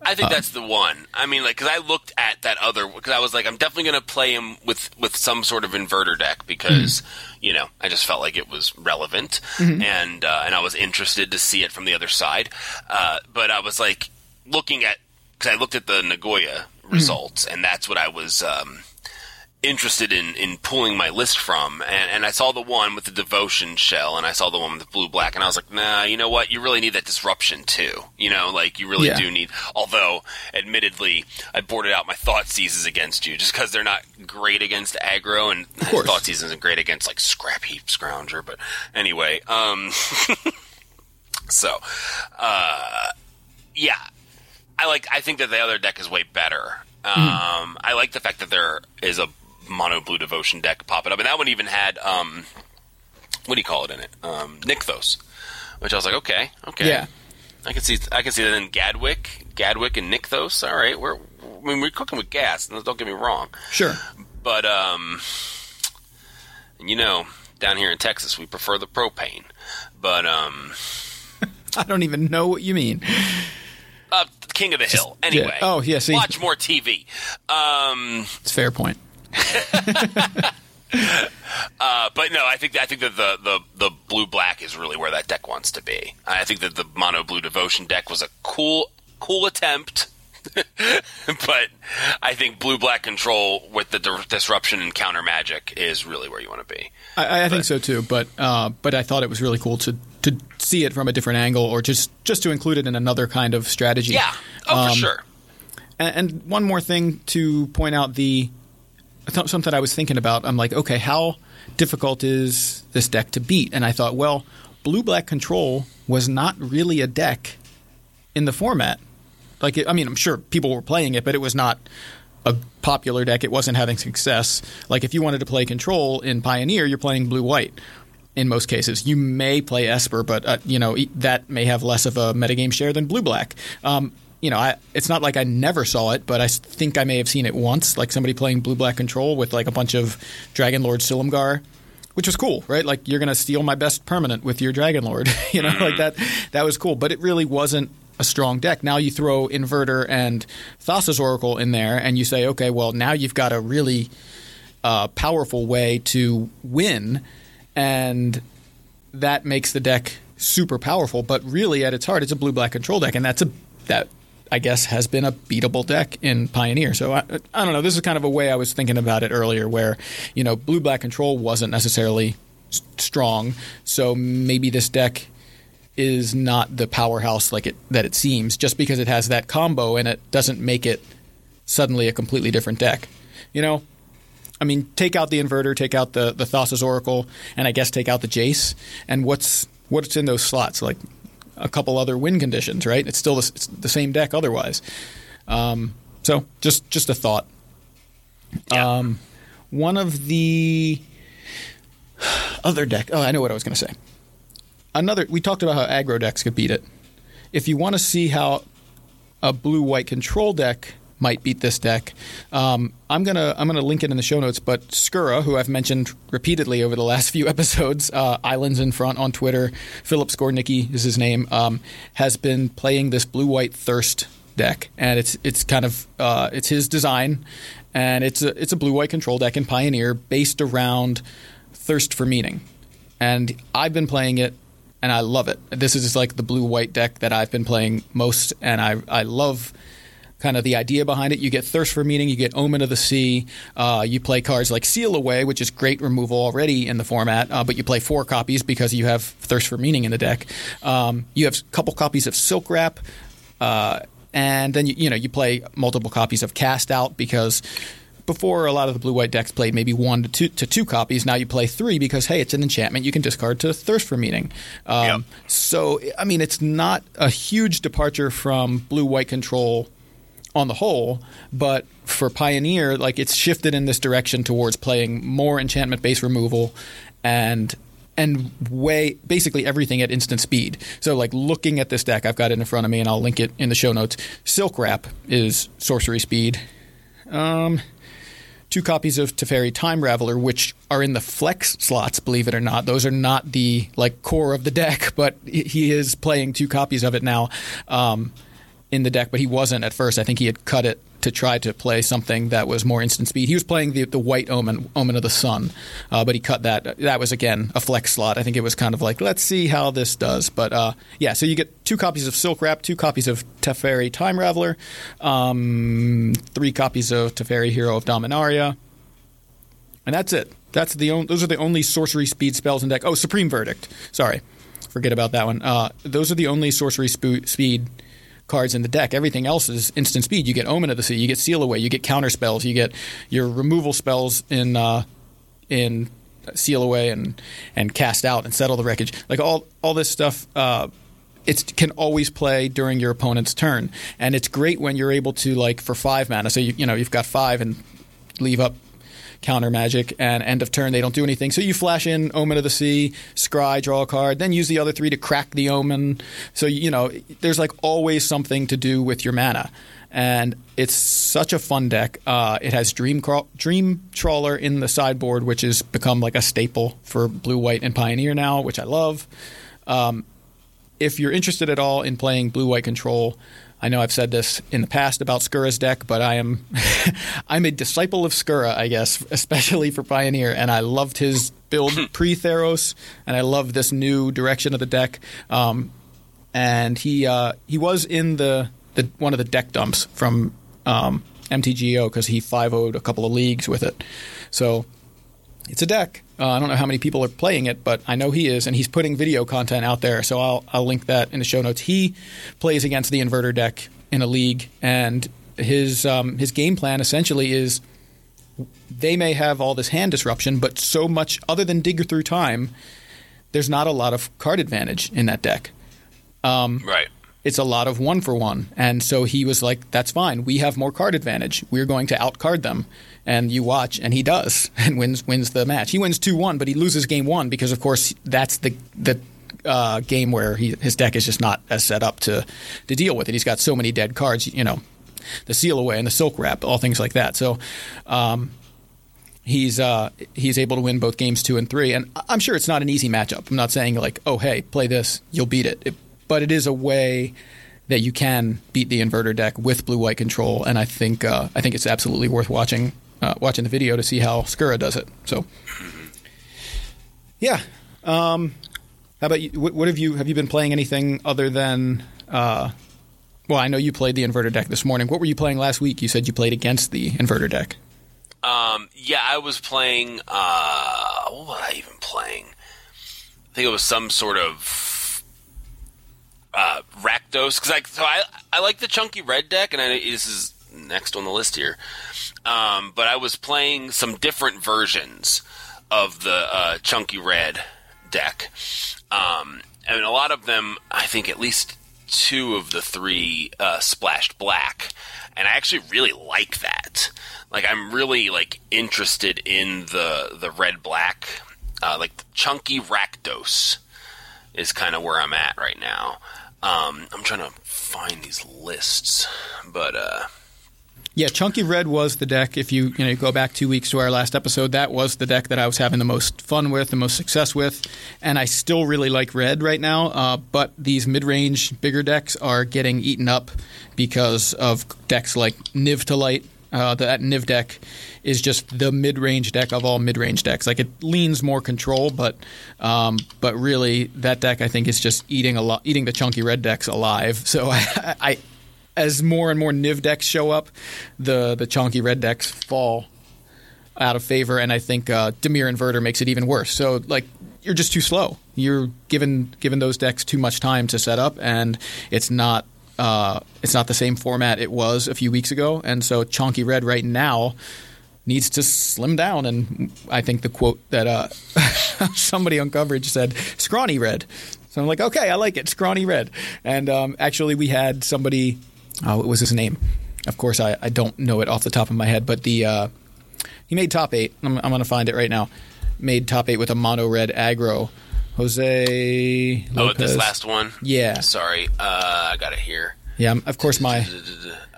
I think um, that's the one. I mean, like, because I looked at that other – because I was like, I'm definitely going to play him with, with some sort of Inverter deck because, mm-hmm. you know, I just felt like it was relevant, mm-hmm. and uh, and I was interested to see it from the other side. Uh, but I was like – looking at, because I looked at the Nagoya results, mm-hmm. and that's what I was um, interested in in pulling my list from, and, and I saw the one with the Devotion shell, and I saw the one with the blue black, and I was like, nah, you know what, you really need that disruption too, you know, like you really yeah. do need. Although, admittedly, I boarded out my Thought Seizes against you just because they're not great against aggro, and Thought Seizes isn't great against like Scrap Heap Scrounger, but anyway, um, so uh, yeah. I like. I think that the other deck is way better. Um, mm. I like the fact that there is a mono blue Devotion deck popping up, and that one even had um, what do you call it in it? Um, Nykthos, which I was like, okay, okay, yeah. I can see, I can see that in Gadwick, Gadwick and Nykthos. All right, we're, I mean, we're cooking with gas. Don't get me wrong. Sure, but um, you know, down here in Texas, we prefer the propane. But um, I don't even know what you mean. Uh, King of the Hill. Anyway. Yeah. Oh, yeah, see. Watch more T V. Um, it's a fair point. uh, but no, I think I think that the, the, the blue-black is really where that deck wants to be. I think that the mono-blue Devotion deck was a cool cool attempt, but I think blue-black Control with the di- disruption and counter magic is really where you want to be. I, I think so too, but uh, but I thought it was really cool to to see it from a different angle, or just, just to include it in another kind of strategy. Yeah, oh, um, for sure. And, and one more thing to point out, the something I was thinking about. I'm like, okay, how difficult is this deck to beat? And I thought, well, blue-black Control was not really a deck in the format. Like, it, I mean, I'm sure people were playing it, but it was not a popular deck. It wasn't having success. Like, if you wanted to play Control in Pioneer, you're playing blue-white in most cases. You may play Esper, but, uh, you know, that may have less of a metagame share than blue-black. Um, you know, I, it's not like I never saw it, but I think I may have seen it once, like somebody playing blue-black Control with, like, a bunch of Dragon Lord Silumgar, which was cool, right? Like, you're going to steal my best permanent with your Dragon Lord. You know, like, that that was cool. But it really wasn't a strong deck. Now you throw Inverter and Thassa's Oracle in there, and you say, okay, well, now you've got a really uh, powerful way to win, and that makes the deck super powerful. But really, at its heart, it's a blue-black Control deck, and that's a that I guess has been a beatable deck in Pioneer. So I, I don't know. This is kind of a way I was thinking about it earlier, where, you know, blue-black Control wasn't necessarily s- strong, so maybe this deck is not the powerhouse like it that it seems. Just because it has that combo in it doesn't make it suddenly a completely different deck. You know, I mean, take out the Inverter, take out the, the Thassa's Oracle, and I guess take out the Jace. And what's what's in those slots? Like a couple other win conditions, right? It's still the, it's the same deck otherwise. Um, so just just a thought. Yeah. Um, one of the other deck. Oh, I know what I was going to say. Another, we talked about how aggro decks could beat it, if you want to see how a blue-white control deck might beat this deck, um, I'm gonna I'm gonna link it in the show notes. But Skura, who I've mentioned repeatedly over the last few episodes, uh, Islands in Front on Twitter, Philip Skornicki is his name, um, has been playing this blue-white Thirst deck, and it's it's kind of uh, it's his design, and it's a it's a blue-white control deck in Pioneer based around Thirst for Meaning, and I've been playing it. And I love it. This is like the blue-white deck that I've been playing most, and I I love kind of the idea behind it. You get Thirst for Meaning, you get Omen of the Sea, uh, you play cards like Seal Away, which is great removal already in the format, uh, but you play four copies because you have Thirst for Meaning in the deck. Um, you have a couple copies of Silk Wrap, uh, and then you, you know you play multiple copies of Cast Out because before a lot of the blue-white decks played maybe one to two, to two copies. Now you play three because, hey, it's an enchantment. You can discard to Thirst for Meaning. Um, yep. So, I mean, it's not a huge departure from blue-white control on the whole, but for Pioneer, like, it's shifted in this direction towards playing more enchantment-based removal and and way basically everything at instant speed. So, like, looking at this deck, I've got it in front of me, and I'll link it in the show notes. Silk Wrap is sorcery speed. Um... Two copies of Teferi Time Raveler, which are in the flex slots, believe it or not. Those are not the like core of the deck, but he is playing two copies of it now um, in the deck. But he wasn't at first. I think he had cut it to try to play something that was more instant speed. He was playing the the White Omen, Omen of the Sun, uh, but he cut that. That was, again, a flex slot. I think it was kind of like, let's see how this does. But uh, yeah, so you get two copies of Silk Wrap, two copies of Teferi Time Raveler, um, three copies of Teferi Hero of Dominaria, and that's it. That's the on- Those are the only sorcery speed spells in deck. Oh, Supreme Verdict. Sorry. Forget about that one. Uh, those are the only sorcery sp- speed cards in the deck. Everything else is instant speed. You get Omen of the Sea, you get Seal Away, you get counter spells, you get your removal spells in uh, in Seal Away and and Cast Out and Settle the Wreckage. Like all all this stuff, uh, it can always play during your opponent's turn, and it's great when you're able to, like, for five mana. So you you know you've got five and leave up counter magic, and end of turn they don't do anything. So you flash in Omen of the Sea, scry, draw a card, then use the other three to crack the Omen. So, you know, there's like always something to do with your mana. And it's such a fun deck. Uh, it has Dream Craw- Dream Trawler in the sideboard, which has become like a staple for Blue, White, and Pioneer now, which I love. Um, if you're interested at all in playing Blue, White Control, I know I've said this in the past about Skura's deck, but I am I'm a disciple of Skura, I guess, especially for Pioneer, and I loved his build pre-Theros, and I love this new direction of the deck. Um, and he uh, he was in the, the one of the deck dumps from um, M T G O because he five oh'd a couple of leagues with it. So it's a deck. Uh, I don't know how many people are playing it, but I know he is, and he's putting video content out there, so I'll I'll link that in the show notes. He plays against the Inverter deck in a league, and his um, his game plan essentially is they may have all this hand disruption, but so much other than Dig Through Time, there's not a lot of card advantage in that deck. Um, right. It's a lot of one for one, and so he was like, that's fine, we have more card advantage, we're going to outcard them, and you watch, and he does, and wins wins the match. He wins two one, but he loses game one because, of course, that's the the uh, game where he, his deck is just not as set up to to deal with it. He's got so many dead cards, you know, the Seal Away and the Silk Wrap, all things like that. So um, he's uh, he's able to win both games two and three, and I'm sure it's not an easy matchup. I'm not saying like, oh, hey, play this, you'll beat it. it But it is a way that you can beat the Inverter deck with blue-white control, and I think uh, I think it's absolutely worth watching uh, watching the video to see how Skura does it. So, yeah. Um, how about you? What, what have you have you been playing anything other than? Uh, well, I know you played the Inverter deck this morning. What were you playing last week? You said you played against the Inverter deck. Um, yeah, I was playing. Uh, what was I even playing? I think it was some sort of. Uh, Rakdos, because I so I I like the Chunky Red deck, and I, this is next on the list here. Um, but I was playing some different versions of the uh, Chunky Red deck, um, and a lot of them. I think at least two of the three uh, splashed black, and I actually really like that. Like I'm really like interested in the the red black, uh, like the Chunky Rakdos is kind of where I'm at right now. Um, I'm trying to find these lists, but uh, yeah, Chunky Red was the deck. If you you know go back two weeks to our last episode, that was the deck that I was having the most fun with, the most success with, and I still really like Red right now. Uh, but these mid-range bigger decks are getting eaten up because of decks like Niv to Light. Uh, that Niv deck is just the mid-range deck of all mid-range decks. Like it leans more control, but um, but really that deck I think is just eating a lot, eating the Chunky Red decks alive. So I, I as more and more Niv decks show up, the the Chunky Red decks fall out of favor, and I think uh, Dimir Inverter makes it even worse. So like you're just too slow. You're giving giving those decks too much time to set up, and it's not. Uh, it's not the same format it was a few weeks ago, and so Chunky Red right now needs to slim down. And I think the quote that uh, somebody on coverage said, "Scrawny Red." So I'm like, okay, I like it, Scrawny Red. And um, actually, we had somebody. Oh, what was his name? Of course, I, I don't know it off the top of my head, but the uh, he made top eight. I'm, I'm going to find it right now. Made top eight with a mono red aggro. Jose Lopez. Oh, this last one? Yeah. Sorry. Uh, I got it here. Yeah, of course my...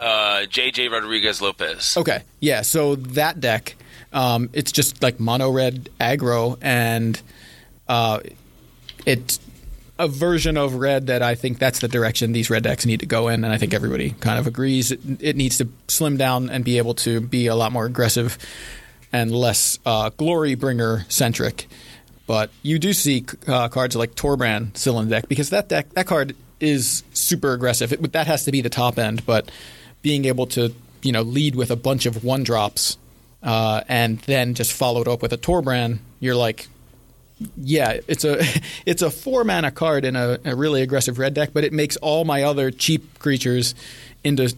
Uh, J J Rodriguez Lopez. Okay. Yeah, so that deck, um, it's just like mono-red aggro, and uh, it's a version of red that I think that's the direction these red decks need to go in, and I think everybody kind of agrees. It, it needs to slim down and be able to be a lot more aggressive and less uh, glory-bringer-centric. But you do see uh, cards like Torbrand still in the deck because that deck, that card is super aggressive. It, that has to be the top end, but being able to you know lead with a bunch of one drops uh, and then just follow it up with a Torbrand, you're like, yeah, it's a it's a four mana card in a, a really aggressive red deck, but it makes all my other cheap creatures into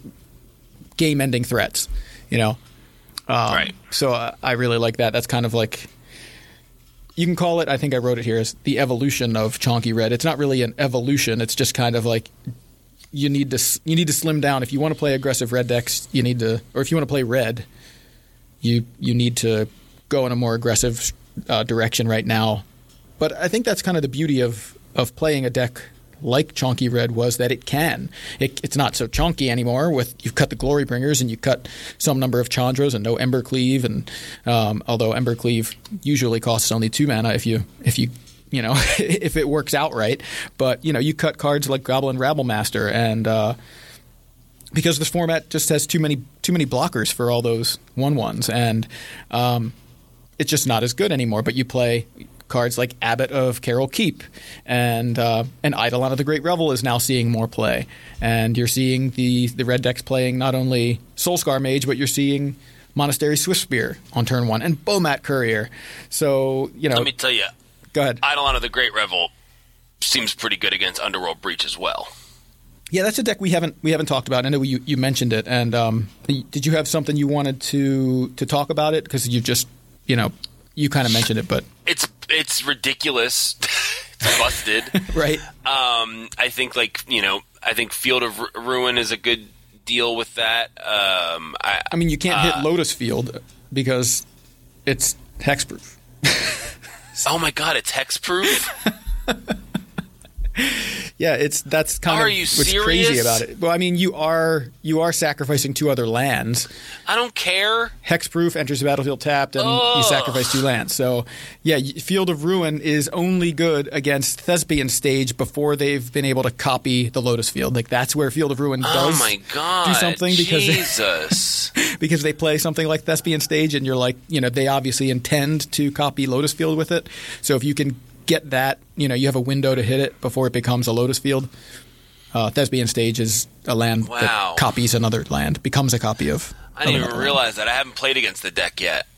game ending threats. You know, um, right? So I, I really like that. That's kind of like. You can call it, I think I wrote it here, as the evolution of Chunky Red. It's not really an evolution. It's just kind of like you need to you need to slim down. If you want to play aggressive red decks, you need to – or if you want to play red, you you need to go in a more aggressive uh, direction right now. But I think that's kind of the beauty of, of playing a deck like Chunky Red was that it can. It, it's not so chunky anymore with – you've cut the Glory Bringers and you cut some number of Chandras and no Embercleave. And, um, although Embercleave usually costs only two mana if you if – you, you know, if it works out right. But you know, you cut cards like Goblin Rabble Master and uh, – because this format just has too many too many blockers for all those one ones. And um, it's just not as good anymore. But you play – cards like Abbot of Carol Keep and uh, and Eidolon of the Great Revel is now seeing more play. And you're seeing the, the red decks playing not only Soulscar Mage, but you're seeing Monastery Swiftspear on turn one and Bomat Courier. So, you know. Let me tell you. Go ahead. Eidolon of the Great Revel seems pretty good against Underworld Breach as well. Yeah, that's a deck we haven't we haven't talked about. I know you, you mentioned it. And um, did you have something you wanted to, to talk about it? Because you just, you know, you kind of mentioned it, but. It's It's ridiculous. It's busted. Right. Um, I think, like, you know, I think Field of Ruin is a good deal with that. Um, I, I mean, you can't uh, hit Lotus Field because it's hexproof. Oh, my God, it's hexproof? Yeah, it's that's kind are of you what's serious? Crazy about it. Well, I mean, you are you are sacrificing two other lands. I don't care. Hexproof enters the battlefield tapped, and oh. you sacrifice two lands. So, yeah, Field of Ruin is only good against Thespian Stage before they've been able to copy the Lotus Field. Like that's where Field of Ruin does oh my God, do something because Jesus. because they play something like Thespian Stage, and you're like, you know, they obviously intend to copy Lotus Field with it. So if you can. Get that, you know, you have a window to hit it before it becomes a Lotus Field. Uh, Thespian Stage is a land wow. that copies another land, becomes a copy of. I didn't even realize land. that. I haven't played against the deck yet.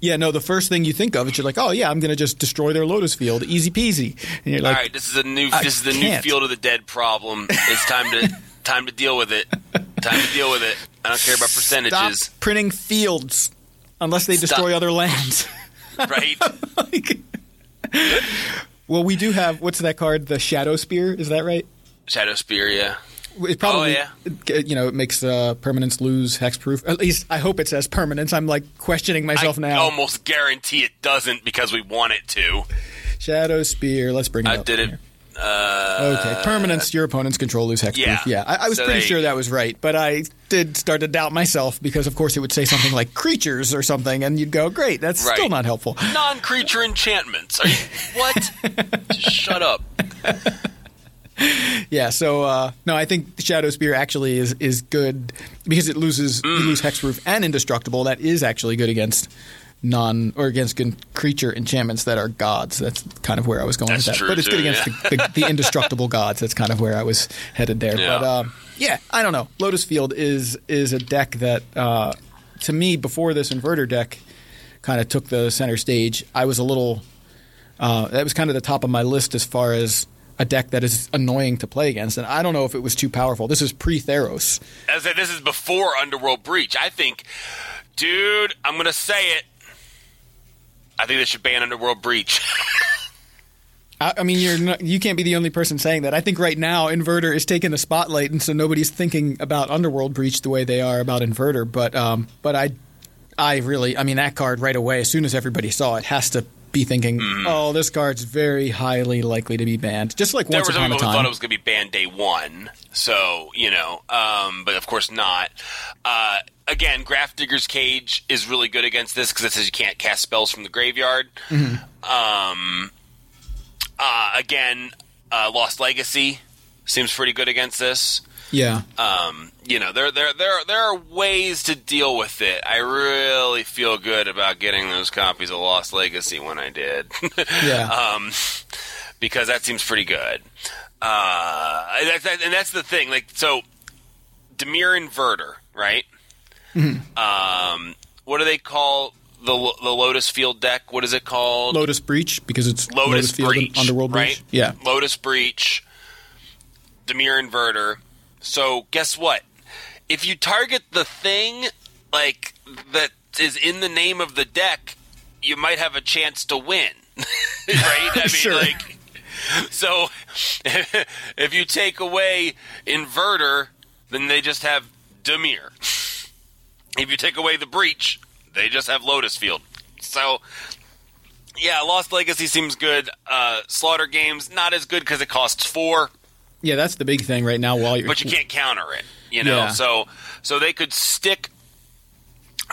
Yeah, no, the first thing you think of is you're like, oh yeah, I'm going to just destroy their Lotus Field, easy peasy. And you're like, all right, this is a new, I this is the can't. new Field of the Dead problem. It's time to time to deal with it. Time to deal with it. I don't care about percentages. Stop printing fields unless they Stop. destroy other lands. Right. like, well, we do have what's that card? The Shadow Spear, is that right? Shadow Spear, yeah. It probably, oh, yeah. you know, it makes uh, permanence lose hexproof. At least I hope it says permanence. I'm like questioning myself I now. I almost guarantee it doesn't because we want it to. Shadow Spear. Let's bring it I up. I did it. Here. Uh, okay, permanence, your opponent's control is hexproof. Yeah, yeah. I, I was so pretty they, sure that was right, but I did start to doubt myself because, of course, it would say something like creatures or something, and you'd go, great, that's right. Still not helpful. Non-creature enchantments. Are you, what? Just shut up. Yeah, so uh, no, I think Shadow Spear actually is, is good because it loses mm. you lose hexproof and indestructible. That is actually good against non or against con- creature enchantments that are gods. That's kind of where I was going that's with that. True, but it's too, good against yeah. the, the, the indestructible gods. That's kind of where I was headed there. Yeah. But um, yeah, I don't know. Lotus Field is is a deck that uh, to me before this inverter deck kind of took the center stage. I was a little uh, that was kind of the top of my list as far as a deck that is annoying to play against, and I don't know if it was too powerful. This is pre-Theros. As I said, this is before Underworld Breach. I think, dude, I'm going to say it. I think they should ban Underworld Breach. I, I mean, you're not, you can't be the only person saying that. I think right now Inverter is taking the spotlight, and so nobody's thinking about Underworld Breach the way they are about Inverter. But, um, but I, I really, I mean, that card right away, as soon as everybody saw it, has to be thinking, mm. oh, this card's very highly likely to be banned. Just like once upon a time. There was someone who thought it was going to be banned day one. So, you know, um, but of course not. Uh, again, Grafdigger's Cage is really good against this because it says you can't cast spells from the graveyard. Mm-hmm. Um, uh, again, uh, Lost Legacy seems pretty good against this. Yeah. Um, you know, there, there, there, there are ways to deal with it. I really feel good about getting those copies of Lost Legacy when I did. Yeah. Um, because that seems pretty good. Uh, that, that, and that's the thing. Like, so, Dimir Inverter, right? Mm-hmm. Um, what do they call the the Lotus Field deck? What is it called? Lotus Breach, because it's Lotus, Lotus Field Breach, and Underworld Breach. Right? Yeah. Lotus Breach, Dimir Inverter. So guess what? If you target the thing like that is in the name of the deck, you might have a chance to win, right? I mean, sure. like so. If you take away Inverter, then they just have Dimir. If you take away the Breach, they just have Lotus Field. So yeah, Lost Legacy seems good. Uh, Slaughter Games not as good because it costs four. Yeah, that's the big thing right now. While you're, but you can't counter it, you know. Yeah. So, so they could stick,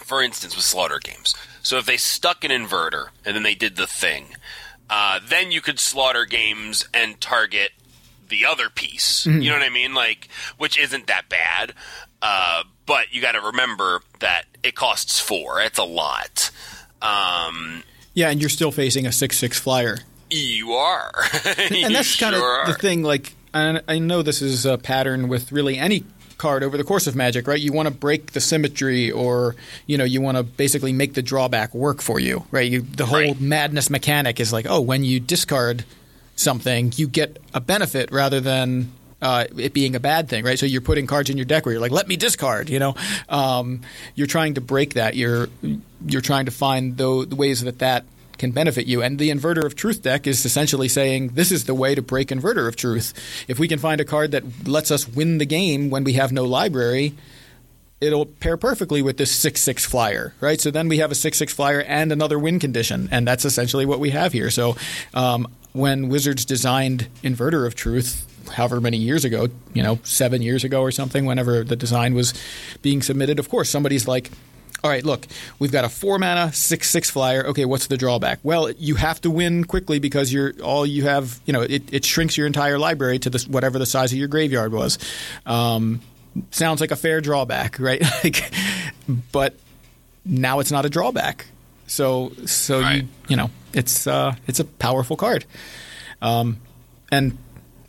for instance, with Slaughter Games. So if they stuck an Inverter and then they did the thing, uh, then you could Slaughter Games and target the other piece. Mm-hmm. You know what I mean? Like, which isn't that bad, uh, but you got to remember that it costs four. It's a lot. Um, yeah, and you're still facing a six six flyer. You are, and that's kind of the thing, like. And I know this is a pattern with really any card over the course of Magic, right? You want to break the symmetry, or you know, you want to basically make the drawback work for you, right? You, the whole right. madness mechanic is like, oh, when you discard something, you get a benefit rather than uh, it being a bad thing, right? So you're putting cards in your deck where you're like, let me discard, you know? Um, you're trying to break that. You're you're trying to find the, the ways that that can benefit you. And the Inverter of Truth deck is essentially saying this is the way to break Inverter of Truth. If we can find a card that lets us win the game when we have no library, it'll pair perfectly with this six six flyer, right? So then we have a six six flyer and another win condition, and that's essentially what we have here. So um, when Wizards designed Inverter of Truth however many years ago, you know, seven years ago or something, whenever the design was being submitted, of course somebody's like, all right, look, we've got a four-mana, six six flyer. Okay, what's the drawback? Well, you have to win quickly because you're all you have – you know, it, it shrinks your entire library to the, whatever the size of your graveyard was. Um, sounds like a fair drawback, right? Like, but now it's not a drawback. So, so right. you you know, it's uh, it's a powerful card. Um, and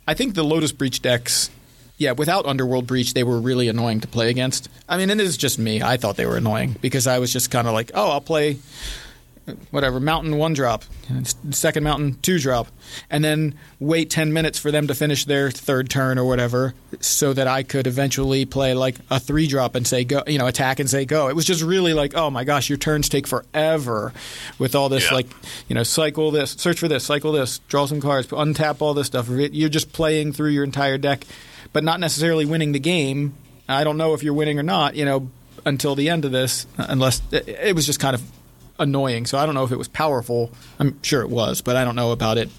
I think the Lotus Breach decks – yeah, without Underworld Breach, they were really annoying to play against. I mean, it is just me. I thought they were annoying because I was just kind of like, oh, I'll play whatever, Mountain one drop, second Mountain two drop, and then wait ten minutes for them to finish their third turn or whatever so that I could eventually play like a three drop and say go, you know, attack and say go. It was just really like, oh my gosh, your turns take forever with all this yeah. like, you know, cycle this, search for this, cycle this, draw some cards, untap all this stuff. You're just playing through your entire deck, but not necessarily winning the game. I don't know if you're winning or not, you know, until the end of this, unless it was just kind of annoying. So I don't know if it was powerful. I'm sure it was, but I don't know about it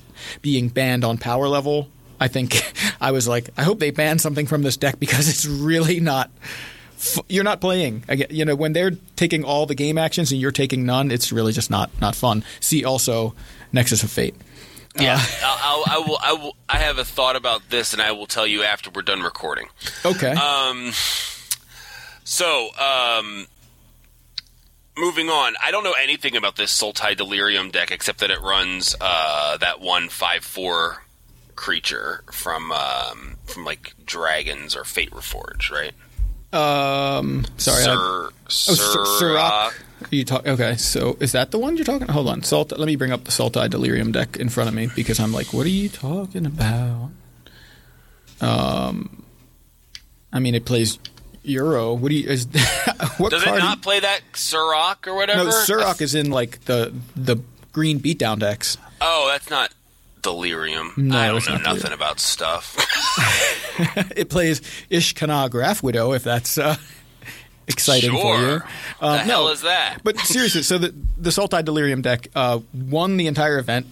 being banned on power level I think I was like, I hope they ban something from this deck because it's really not f- – you're not playing. You know, when they're taking all the game actions and you're taking none, it's really just not not fun. See also Nexus of Fate. Yeah, uh, I'll, I'll, I will. I will. I have a thought about this, and I will tell you after we're done recording. Okay. Um. So, um, moving on. I don't know anything about this Sultai Delirium deck except that it runs uh that one five four creature from um from like Dragons or Fate Reforged, right? Um. Sorry. Sir. Sir. Oh, Sirach. You talk okay. So is that the one you're talking? Hold on, Salt. Let me bring up the Sultai Delirium deck in front of me because I'm like, what are you talking about? Um, I mean, it plays Euro. What do you? Is, what does card it not you, play that Sirach or whatever? No, Sirach is in like the the green beatdown decks. Oh, that's not Delirium. No, I don't know nothing Delirium. About stuff. It plays Ishkana Graph Widow if that's. Uh, Exciting sure. for you. Um, the no, hell is that? But seriously, so the, the Sultai Delirium deck uh, won the entire event.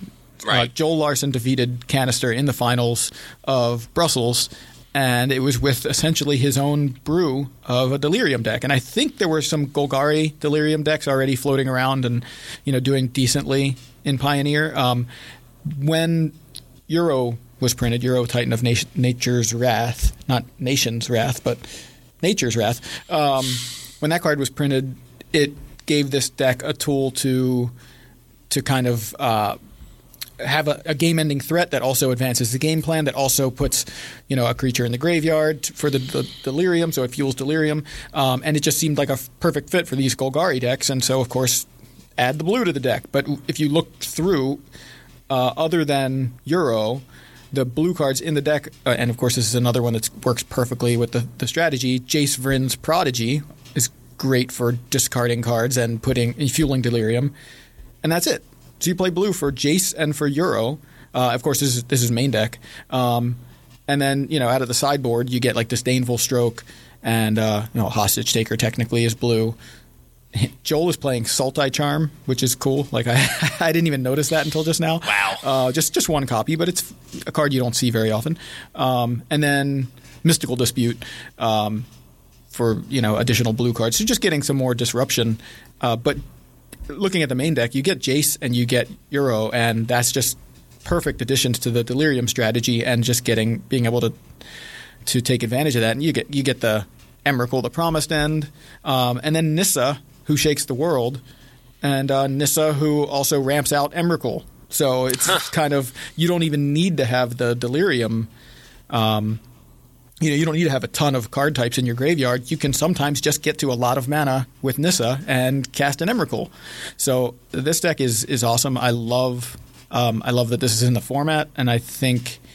Right. Uh, Joel Larson defeated Canister in the finals of Brussels, and it was with essentially his own brew of a Delirium deck. And I think there were some Golgari Delirium decks already floating around and you know doing decently in Pioneer. Um, when Euro was printed, Euro Titan of Nation, Nature's Wrath, not Nation's Wrath, but Nature's Wrath. Um, when that card was printed, it gave this deck a tool to to kind of uh, have a, a game-ending threat that also advances the game plan, that also puts you know a creature in the graveyard for the, the Delirium, so it fuels Delirium. Um, and it just seemed like a f- perfect fit for these Golgari decks, and so, of course, add the blue to the deck. But if you look through, uh, other than Euro... the blue cards in the deck, uh, and of course this is another one that works perfectly with the, the strategy, Jace Vryn's Prodigy is great for discarding cards and putting fueling Delirium, and that's it. So you play blue for Jace and for Euro. Uh, of course this is, this is main deck. Um, and then you know out of the sideboard you get like Disdainful Stroke and uh, you know Hostage Taker technically is blue. Joel is playing Sultai Charm, which is cool. Like I, I didn't even notice that until just now. Wow. Uh, just just one copy, but it's a card you don't see very often. Um, and then Mystical Dispute um, for you know additional blue cards. So just getting some more disruption. Uh, but looking at the main deck, you get Jace and you get Euro, and that's just perfect additions to the Delirium strategy and just getting being able to to take advantage of that. And you get you get the Emrakul, the Promised End, um, and then Nissa, who shakes the world, and uh, Nissa, who also ramps out Emrakul. So it's huh. kind of – you don't even need to have the Delirium um, – you know, you don't need to have a ton of card types in your graveyard. You can sometimes just get to a lot of mana with Nissa and cast an Emrakul. So this deck is is awesome. I love um, I love that this is in the format, and I think –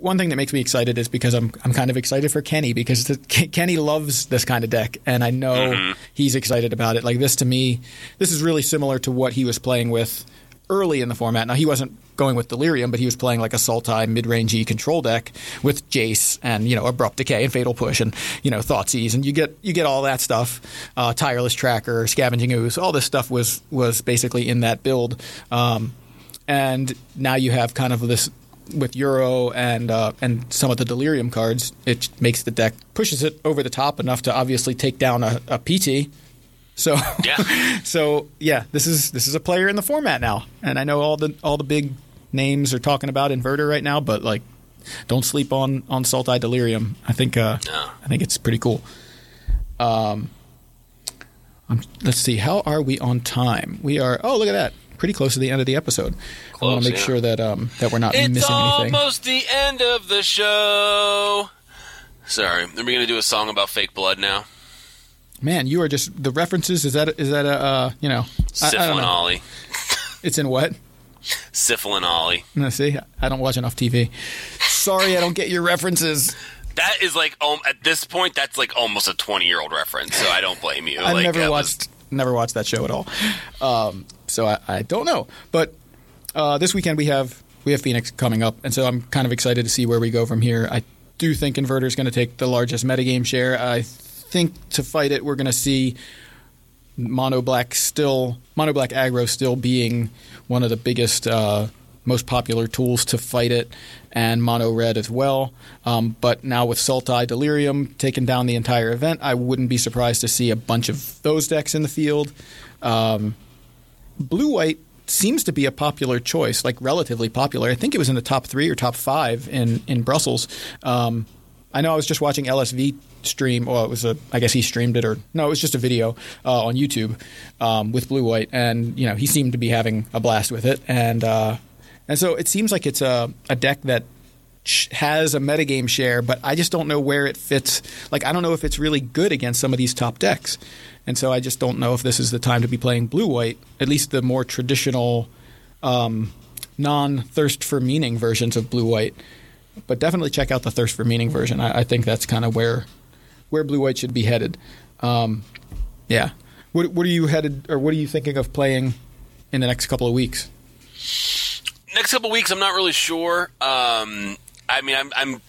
one thing that makes me excited is because I'm I'm kind of excited for Kenny because the, Kenny loves this kind of deck, and I know mm-hmm. he's excited about it. Like this to me, this is really similar to what he was playing with early in the format. Now he wasn't going with Delirium, but he was playing like a Sultai mid-rangey control deck with Jace and you know Abrupt Decay and Fatal Push and you know Thoughtseize, and you get you get all that stuff. Uh, Tireless Tracker, Scavenging Ooze, all this stuff was was basically in that build, um, and now you have kind of this. With Euro and uh, and some of the Delirium cards, it makes the deck pushes it over the top enough to obviously take down a, a P T. So yeah, so yeah, this is this is a player in the format now, and I know all the all the big names are talking about Inverter right now, but like, don't sleep on on Sultai Delirium. I think uh, no. I think it's pretty cool. Um, I'm, let's see, how are we on time? We are. Oh, look at that. Pretty close to the end of the episode. Close, I want to make yeah. sure that um, that we're not it's missing anything. It's almost the end of the show. Sorry, are we going to do a song about fake blood now? Man, you are just the references. Is that is that a uh, you know? Syphil I, I and Ollie. It's in what? Syphil and Ollie. No, see, I don't watch enough T V. Sorry, I don't get your references. That is like um, at this point, that's like almost a twenty-year-old reference. So I don't blame you. I've like, never watched. Was- Never watched that show at all, um, so I, I don't know. But uh, this weekend we have we have Phoenix coming up, and so I'm kind of excited to see where we go from here. I do think Inverter is going to take the largest metagame share. I think to fight it, we're going to see mono black still mono black aggro still being one of the biggest uh, most popular tools to fight it, and mono-red as well. Um, but now with Sultai Delirium taking down the entire event, I wouldn't be surprised to see a bunch of those decks in the field. Um, Blue-white seems to be a popular choice, like relatively popular. I think it was in the top three or top five in, in Brussels. Um, I know I was just watching L S V stream. Well, it was a, I guess he streamed it, or no, it was just a video uh, on YouTube um, with Blue White, and you know he seemed to be having a blast with it, and uh, and so it seems like it's a, a deck that sh- has a metagame share, but I just don't know where it fits. Like I don't know if it's really good against some of these top decks, and so I just don't know if this is the time to be playing Blue White. At least the more traditional, um, non-thirst for meaning versions of Blue White. But definitely check out the Thirst for Meaning version. I, I think that's kind of where where Blue-White should be headed. Um, yeah. What, what are you headed, or what are you thinking of playing in the next couple of weeks? Next couple of weeks, I'm not really sure. Um, I mean, I'm, I'm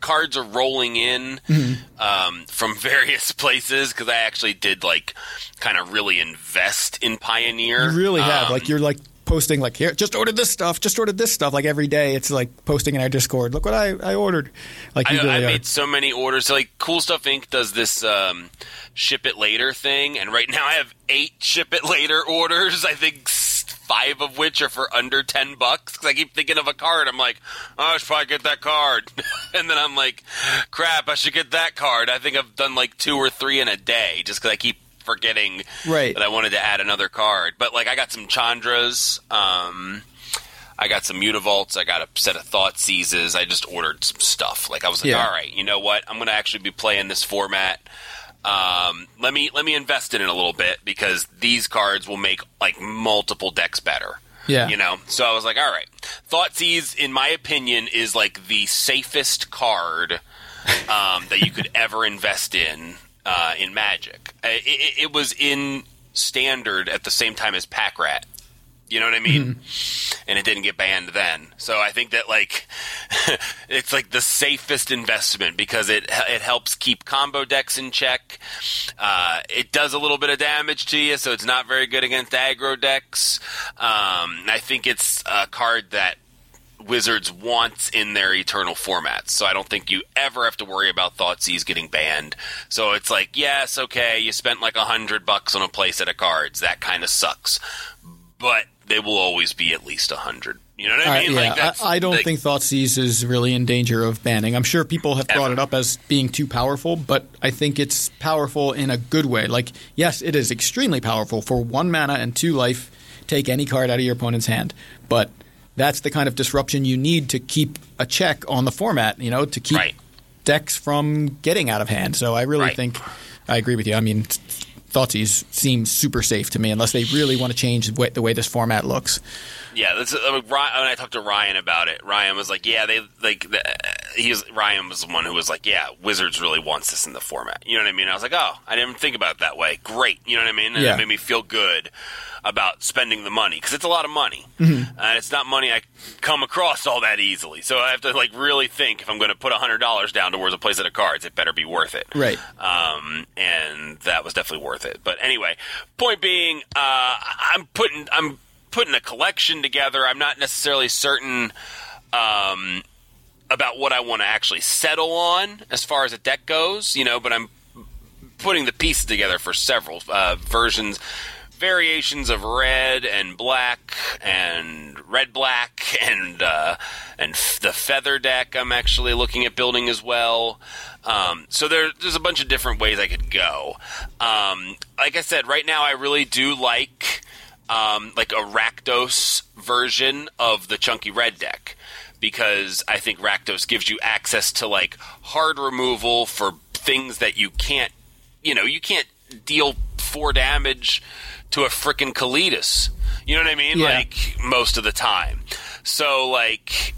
cards are rolling in mm-hmm. um, from various places because I actually did like kind of really invest in Pioneer. You really have. Um, like you're like. Posting like here, just ordered this stuff. Just ordered this stuff. Like every day, it's like posting in our Discord. Look what I, I ordered. Like you I, really I made so many orders. So like Cool Stuff Incorporated does this um, ship it later thing, and right now I have eight ship it later orders. I think five of which are for under ten bucks. Because I keep thinking of a card, I'm like, oh, I should probably get that card, and then I'm like, crap, I should get that card. I think I've done like two or three in a day just because I keep. Forgetting right. that I wanted to add another card. But, like, I got some Chandras. Um, I got some Mutavaults. I got a set of Thought Seizes. I just ordered some stuff. Like, I was like, yeah. all right, you know what? I'm going to actually be playing this format. Um, let me let me invest in it a little bit because these cards will make, like, multiple decks better. Yeah. You know? So I was like, all right. Thought Seize, in my opinion, is, like, the safest card um, that you could ever invest in. Uh, in Magic, it, it, it was in Standard at the same time as Pack Rat. You know what I mean? Mm-hmm. And it didn't get banned then. So I think that like it's like the safest investment because it it helps keep combo decks in check. Uh, it does a little bit of damage to you, so it's not very good against aggro decks. Um, I think it's a card that. Wizards wants in their eternal formats, so I don't think you ever have to worry about Thoughtseize getting banned. So it's like, yes, okay, you spent like a hundred bucks on a play set of cards. That kind of sucks, but they will always be at least a hundred. You know what I mean? Uh, yeah. like that's, I, I don't like, think Thoughtseize is really in danger of banning. I'm sure people have ever. brought it up as being too powerful, but I think it's powerful in a good way. Like, yes, it is extremely powerful for one mana and two life. Take any card out of your opponent's hand, but. That's the kind of disruption you need to keep a check on the format, you know, to keep right. decks from getting out of hand. So I really right. think I agree with you. I mean, Thoughtseize seems super safe to me unless they really want to change the way, the way this format looks. Yeah, that's, I mean, Ryan, when I talked to Ryan about it, Ryan was like, "Yeah, they like." The, he was Ryan was the one who was like, "Yeah, Wizards really wants this in the format." You know what I mean? I was like, "Oh, I didn't think about it that way." Great, you know what I mean? And yeah. it made me feel good about spending the money because it's a lot of money, mm-hmm. and it's not money I come across all that easily. So I have to like really think if I'm going to put a hundred dollars down towards a play set of cards, it better be worth it, right? Um, and that was definitely worth it. But anyway, point being, uh, I'm putting I'm. putting a collection together. I'm not necessarily certain um, about what I want to actually settle on as far as a deck goes, you know, but I'm putting the pieces together for several uh, versions, variations of red and black and red black and uh, and f- the feather deck I'm actually looking at building as well. Um, so there, there's a bunch of different ways I could go. Um, like I said, right now I really do like Um, like a Rakdos version of the Chunky Red deck because I think Rakdos gives you access to like hard removal for things that you can't, you know, you can't deal four damage to a frickin' Kalitas. You know what I mean? Yeah. Like most of the time. So like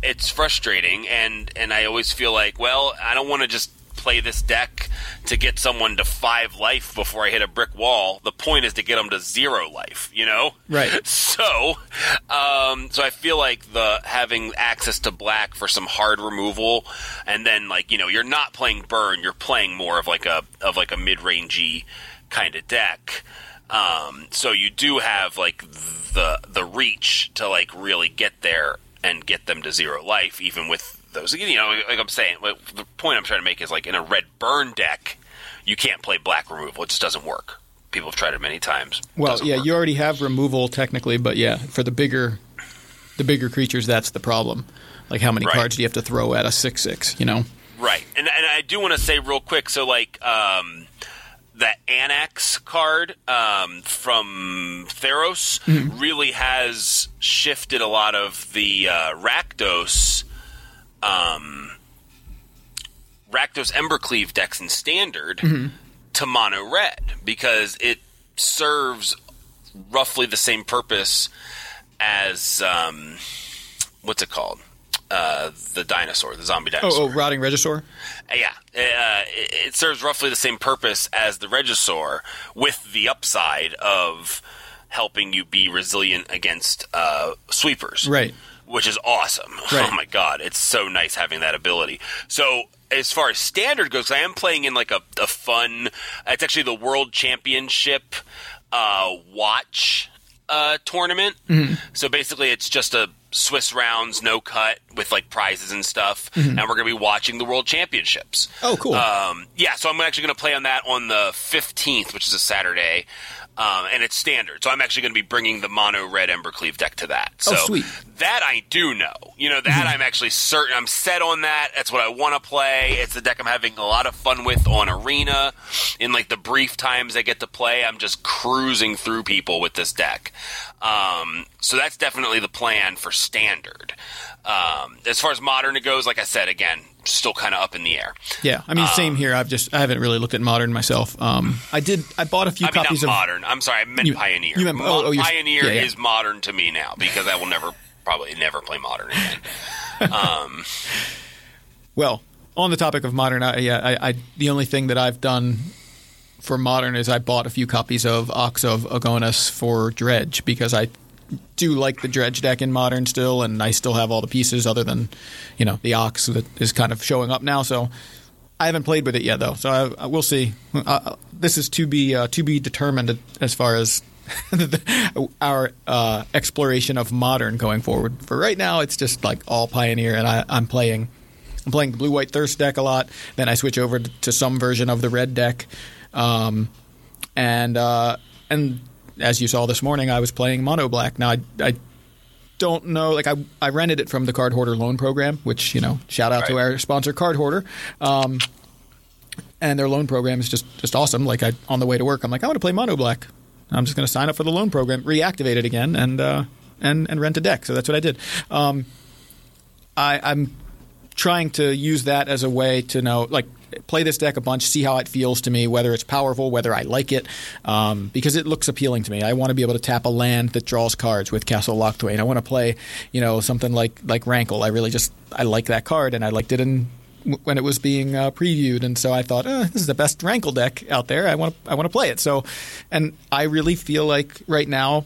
it's frustrating and, and I always feel like, well, I don't want to just play this deck to get someone to five life before I hit a brick wall. The point is to get them to zero life, you know? Right. So, um, so I feel like the having access to black for some hard removal, and then like you know you're not playing burn, you're playing more of like a of like a mid-rangey kind of deck. Um, so you do have like the the reach to like really get there and get them to zero life, even with those. You know, like I'm saying, like, the point I'm trying to make is like in a red burn deck, you can't play black removal; it just doesn't work. People have tried it many times. Well, yeah, work. You already have removal technically, but yeah, for the bigger the bigger creatures, that's the problem. Like how many right. cards do you have to throw at a six six, you know? Right. And and I do want to say real quick, so like um, that Annex card um, from Theros mm-hmm. really has shifted a lot of the uh, Rakdos um, Rakdos Embercleave decks in Standard mm-hmm. to mono red, because it serves roughly the same purpose as um, what's it called? Uh, the dinosaur, the zombie dinosaur. Oh, oh rotting Regisaur? Uh, yeah. Uh, it, it serves roughly the same purpose as the Regisaur, with the upside of helping you be resilient against uh, sweepers. Right. Which is awesome. Right. Oh my god, it's so nice having that ability. So as far as Standard goes, I am playing in like a, a fun. It's actually the World Championship uh, Watch uh, tournament. Mm-hmm. So basically, it's just a Swiss rounds, no cut, with like prizes and stuff. Mm-hmm. And we're gonna be watching the World Championships. Oh, cool. Um, yeah, so I'm actually gonna play on that on the fifteenth, which is a Saturday, um, and it's Standard. So I'm actually gonna be bringing the mono red Embercleave deck to that. So oh, sweet. That I do know. You know, that mm-hmm. I'm actually certain. I'm set on that. That's what I want to play. It's the deck I'm having a lot of fun with on Arena. In like the brief times I get to play, I'm just cruising through people with this deck. Um, so that's definitely the plan for Standard. Um, as far as Modern it goes, like I said, again, still kind of up in the air. Yeah, I mean, um, same here. I've just I haven't really looked at Modern myself. Um, I did. I bought a few I mean, copies not of Modern. I'm sorry, I meant you, Pioneer. You meant, oh, oh, Pioneer yeah, yeah. is Modern to me now, because I will never probably never play Modern again. um, well, on the topic of Modern, I, yeah, I, I the only thing that I've done for Modern is I bought a few copies of Ox of Agonis for Dredge, because I do like the Dredge deck in Modern still, and I still have all the pieces other than, you know, the Ox that is kind of showing up now. So I haven't played with it yet, though. So I, I we'll see. Uh, this is to be uh, to be determined as far as our uh, exploration of Modern going forward. For right now, it's just like all Pioneer, and I, I'm playing I'm playing the Blue White Thirst deck a lot. Then I switch over to some version of the Red deck. Um, and uh, and as you saw this morning, I was playing mono black. Now I, I don't know, like I I rented it from the Card Hoarder Loan Program, which, you know, shout out right. to our sponsor Card Hoarder, um, and their loan program is just just awesome. Like I on the way to work, I'm like, I want to play mono black. I'm just going to sign up for the loan program, reactivate it again, and uh, and and rent a deck. So that's what I did. Um, I I'm trying to use that as a way to know, like, play this deck a bunch, see how it feels to me, whether it's powerful, whether I like it, um, because it looks appealing to me. I want to be able to tap a land that draws cards with Castle Lockthwain. I want to play, you know, something like like Rankle. I really just I like that card, and I liked it in when it was being uh, previewed, and so I thought, oh, this is the best Rankle deck out there. I want to, I want to play it. So, and I really feel like right now,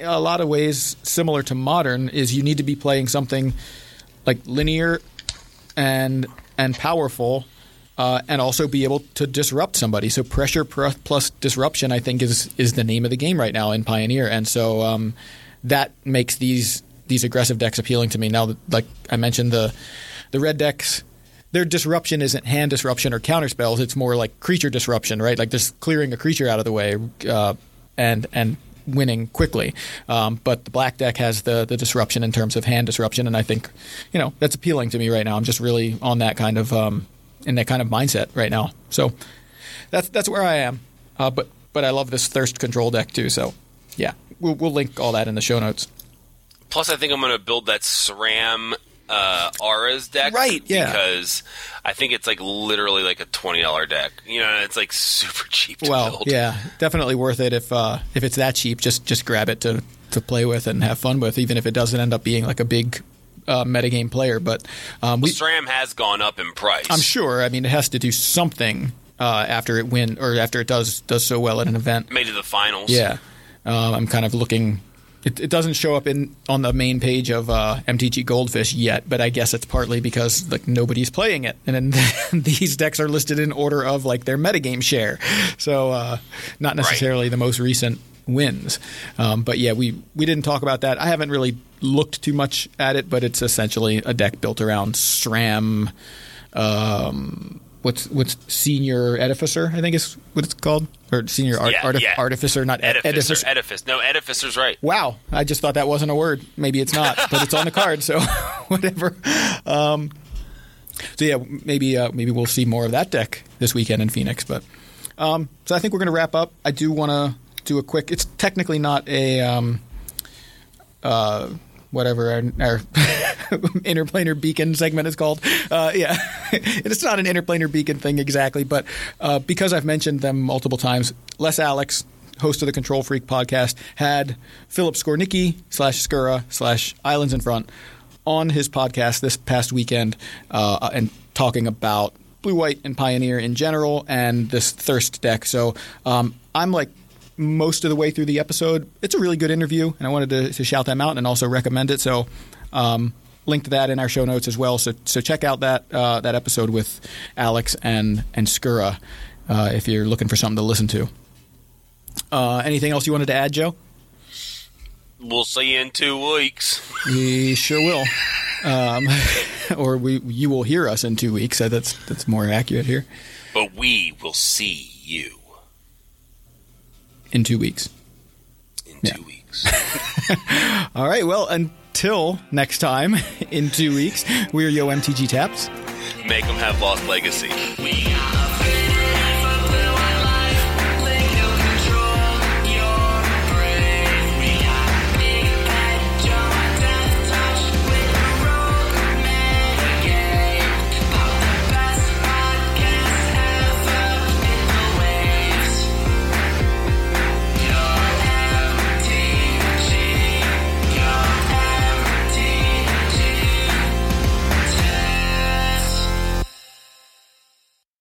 a lot of ways similar to Modern is you need to be playing something like linear and and powerful, uh, and also be able to disrupt somebody. So pressure plus disruption, I think, is is the name of the game right now in Pioneer. And so um, that makes these these aggressive decks appealing to me. Now, like I mentioned, the the red decks, their disruption isn't hand disruption or counterspells. It's more like creature disruption, right? Like just clearing a creature out of the way uh, and and winning quickly. Um, but the black deck has the the disruption in terms of hand disruption, and I think, you know, that's appealing to me right now. I'm just really on that kind of um, in that kind of mindset right now. So that's that's where I am. Uh, but but I love this Thirst Control deck too. So yeah, we'll we'll link all that in the show notes. Plus, I think I'm going to build that SRAM uh, Aura's deck, right? Yeah, because I think it's like literally like a twenty dollar deck. You know, it's like super cheap to well, build. Yeah, definitely worth it if uh, if it's that cheap. Just just grab it to, to play with and have fun with, even if it doesn't end up being like a big uh, metagame player. But um, we, well, SRAM has gone up in price. I'm sure. I mean, it has to do something uh, after it win or after it does does so well at an event. Made it to the finals. Yeah, uh, I'm kind of looking It, it doesn't show up in on the main page of uh, M T G Goldfish yet, but I guess it's partly because like nobody's playing it, and then these decks are listed in order of like their metagame share, so uh, not necessarily right. the most recent wins. Um, but yeah, we we didn't talk about that. I haven't really looked too much at it, but it's essentially a deck built around S R A M. Um, What's what's Senior Edificer, I think is what it's called? Or Senior Art, yeah, Artif- yeah. Artificer, not Edificer. Edificer. Edifice. No, Edificer's right. Wow. I just thought that wasn't a word. Maybe it's not, but it's on the card, so whatever. Um, so, yeah, maybe uh, maybe we'll see more of that deck this weekend in Phoenix. But um, so I think we're going to wrap up. I do want to do a quick – it's technically not a um, – uh, whatever our, our interplanar beacon segment is called. Uh, yeah, it's not an interplanar beacon thing exactly, but uh, because I've mentioned them multiple times, LessAlex, host of the Control Freak podcast, had Philip Skornicki slash Skura slash Islands in Front on his podcast this past weekend uh, and talking about Blue-White and Pioneer in general and this Thirst deck. So um, I'm like most of the way through the episode. It's a really good interview, and I wanted to, to shout them out and also recommend it. So um, link to that in our show notes as well. So so check out that uh, that episode with Alex and, and Skura uh, if you're looking for something to listen to. Uh, anything else you wanted to add, Joe? We'll see you in two weeks. We sure will. Um, or we you will hear us in two weeks. So that's, that's more accurate here. But we will see you. In two weeks. In yeah. two weeks. All right. Well, until next time, in two weeks, we're Yo M T G Taps. Make them have Lost Legacy. We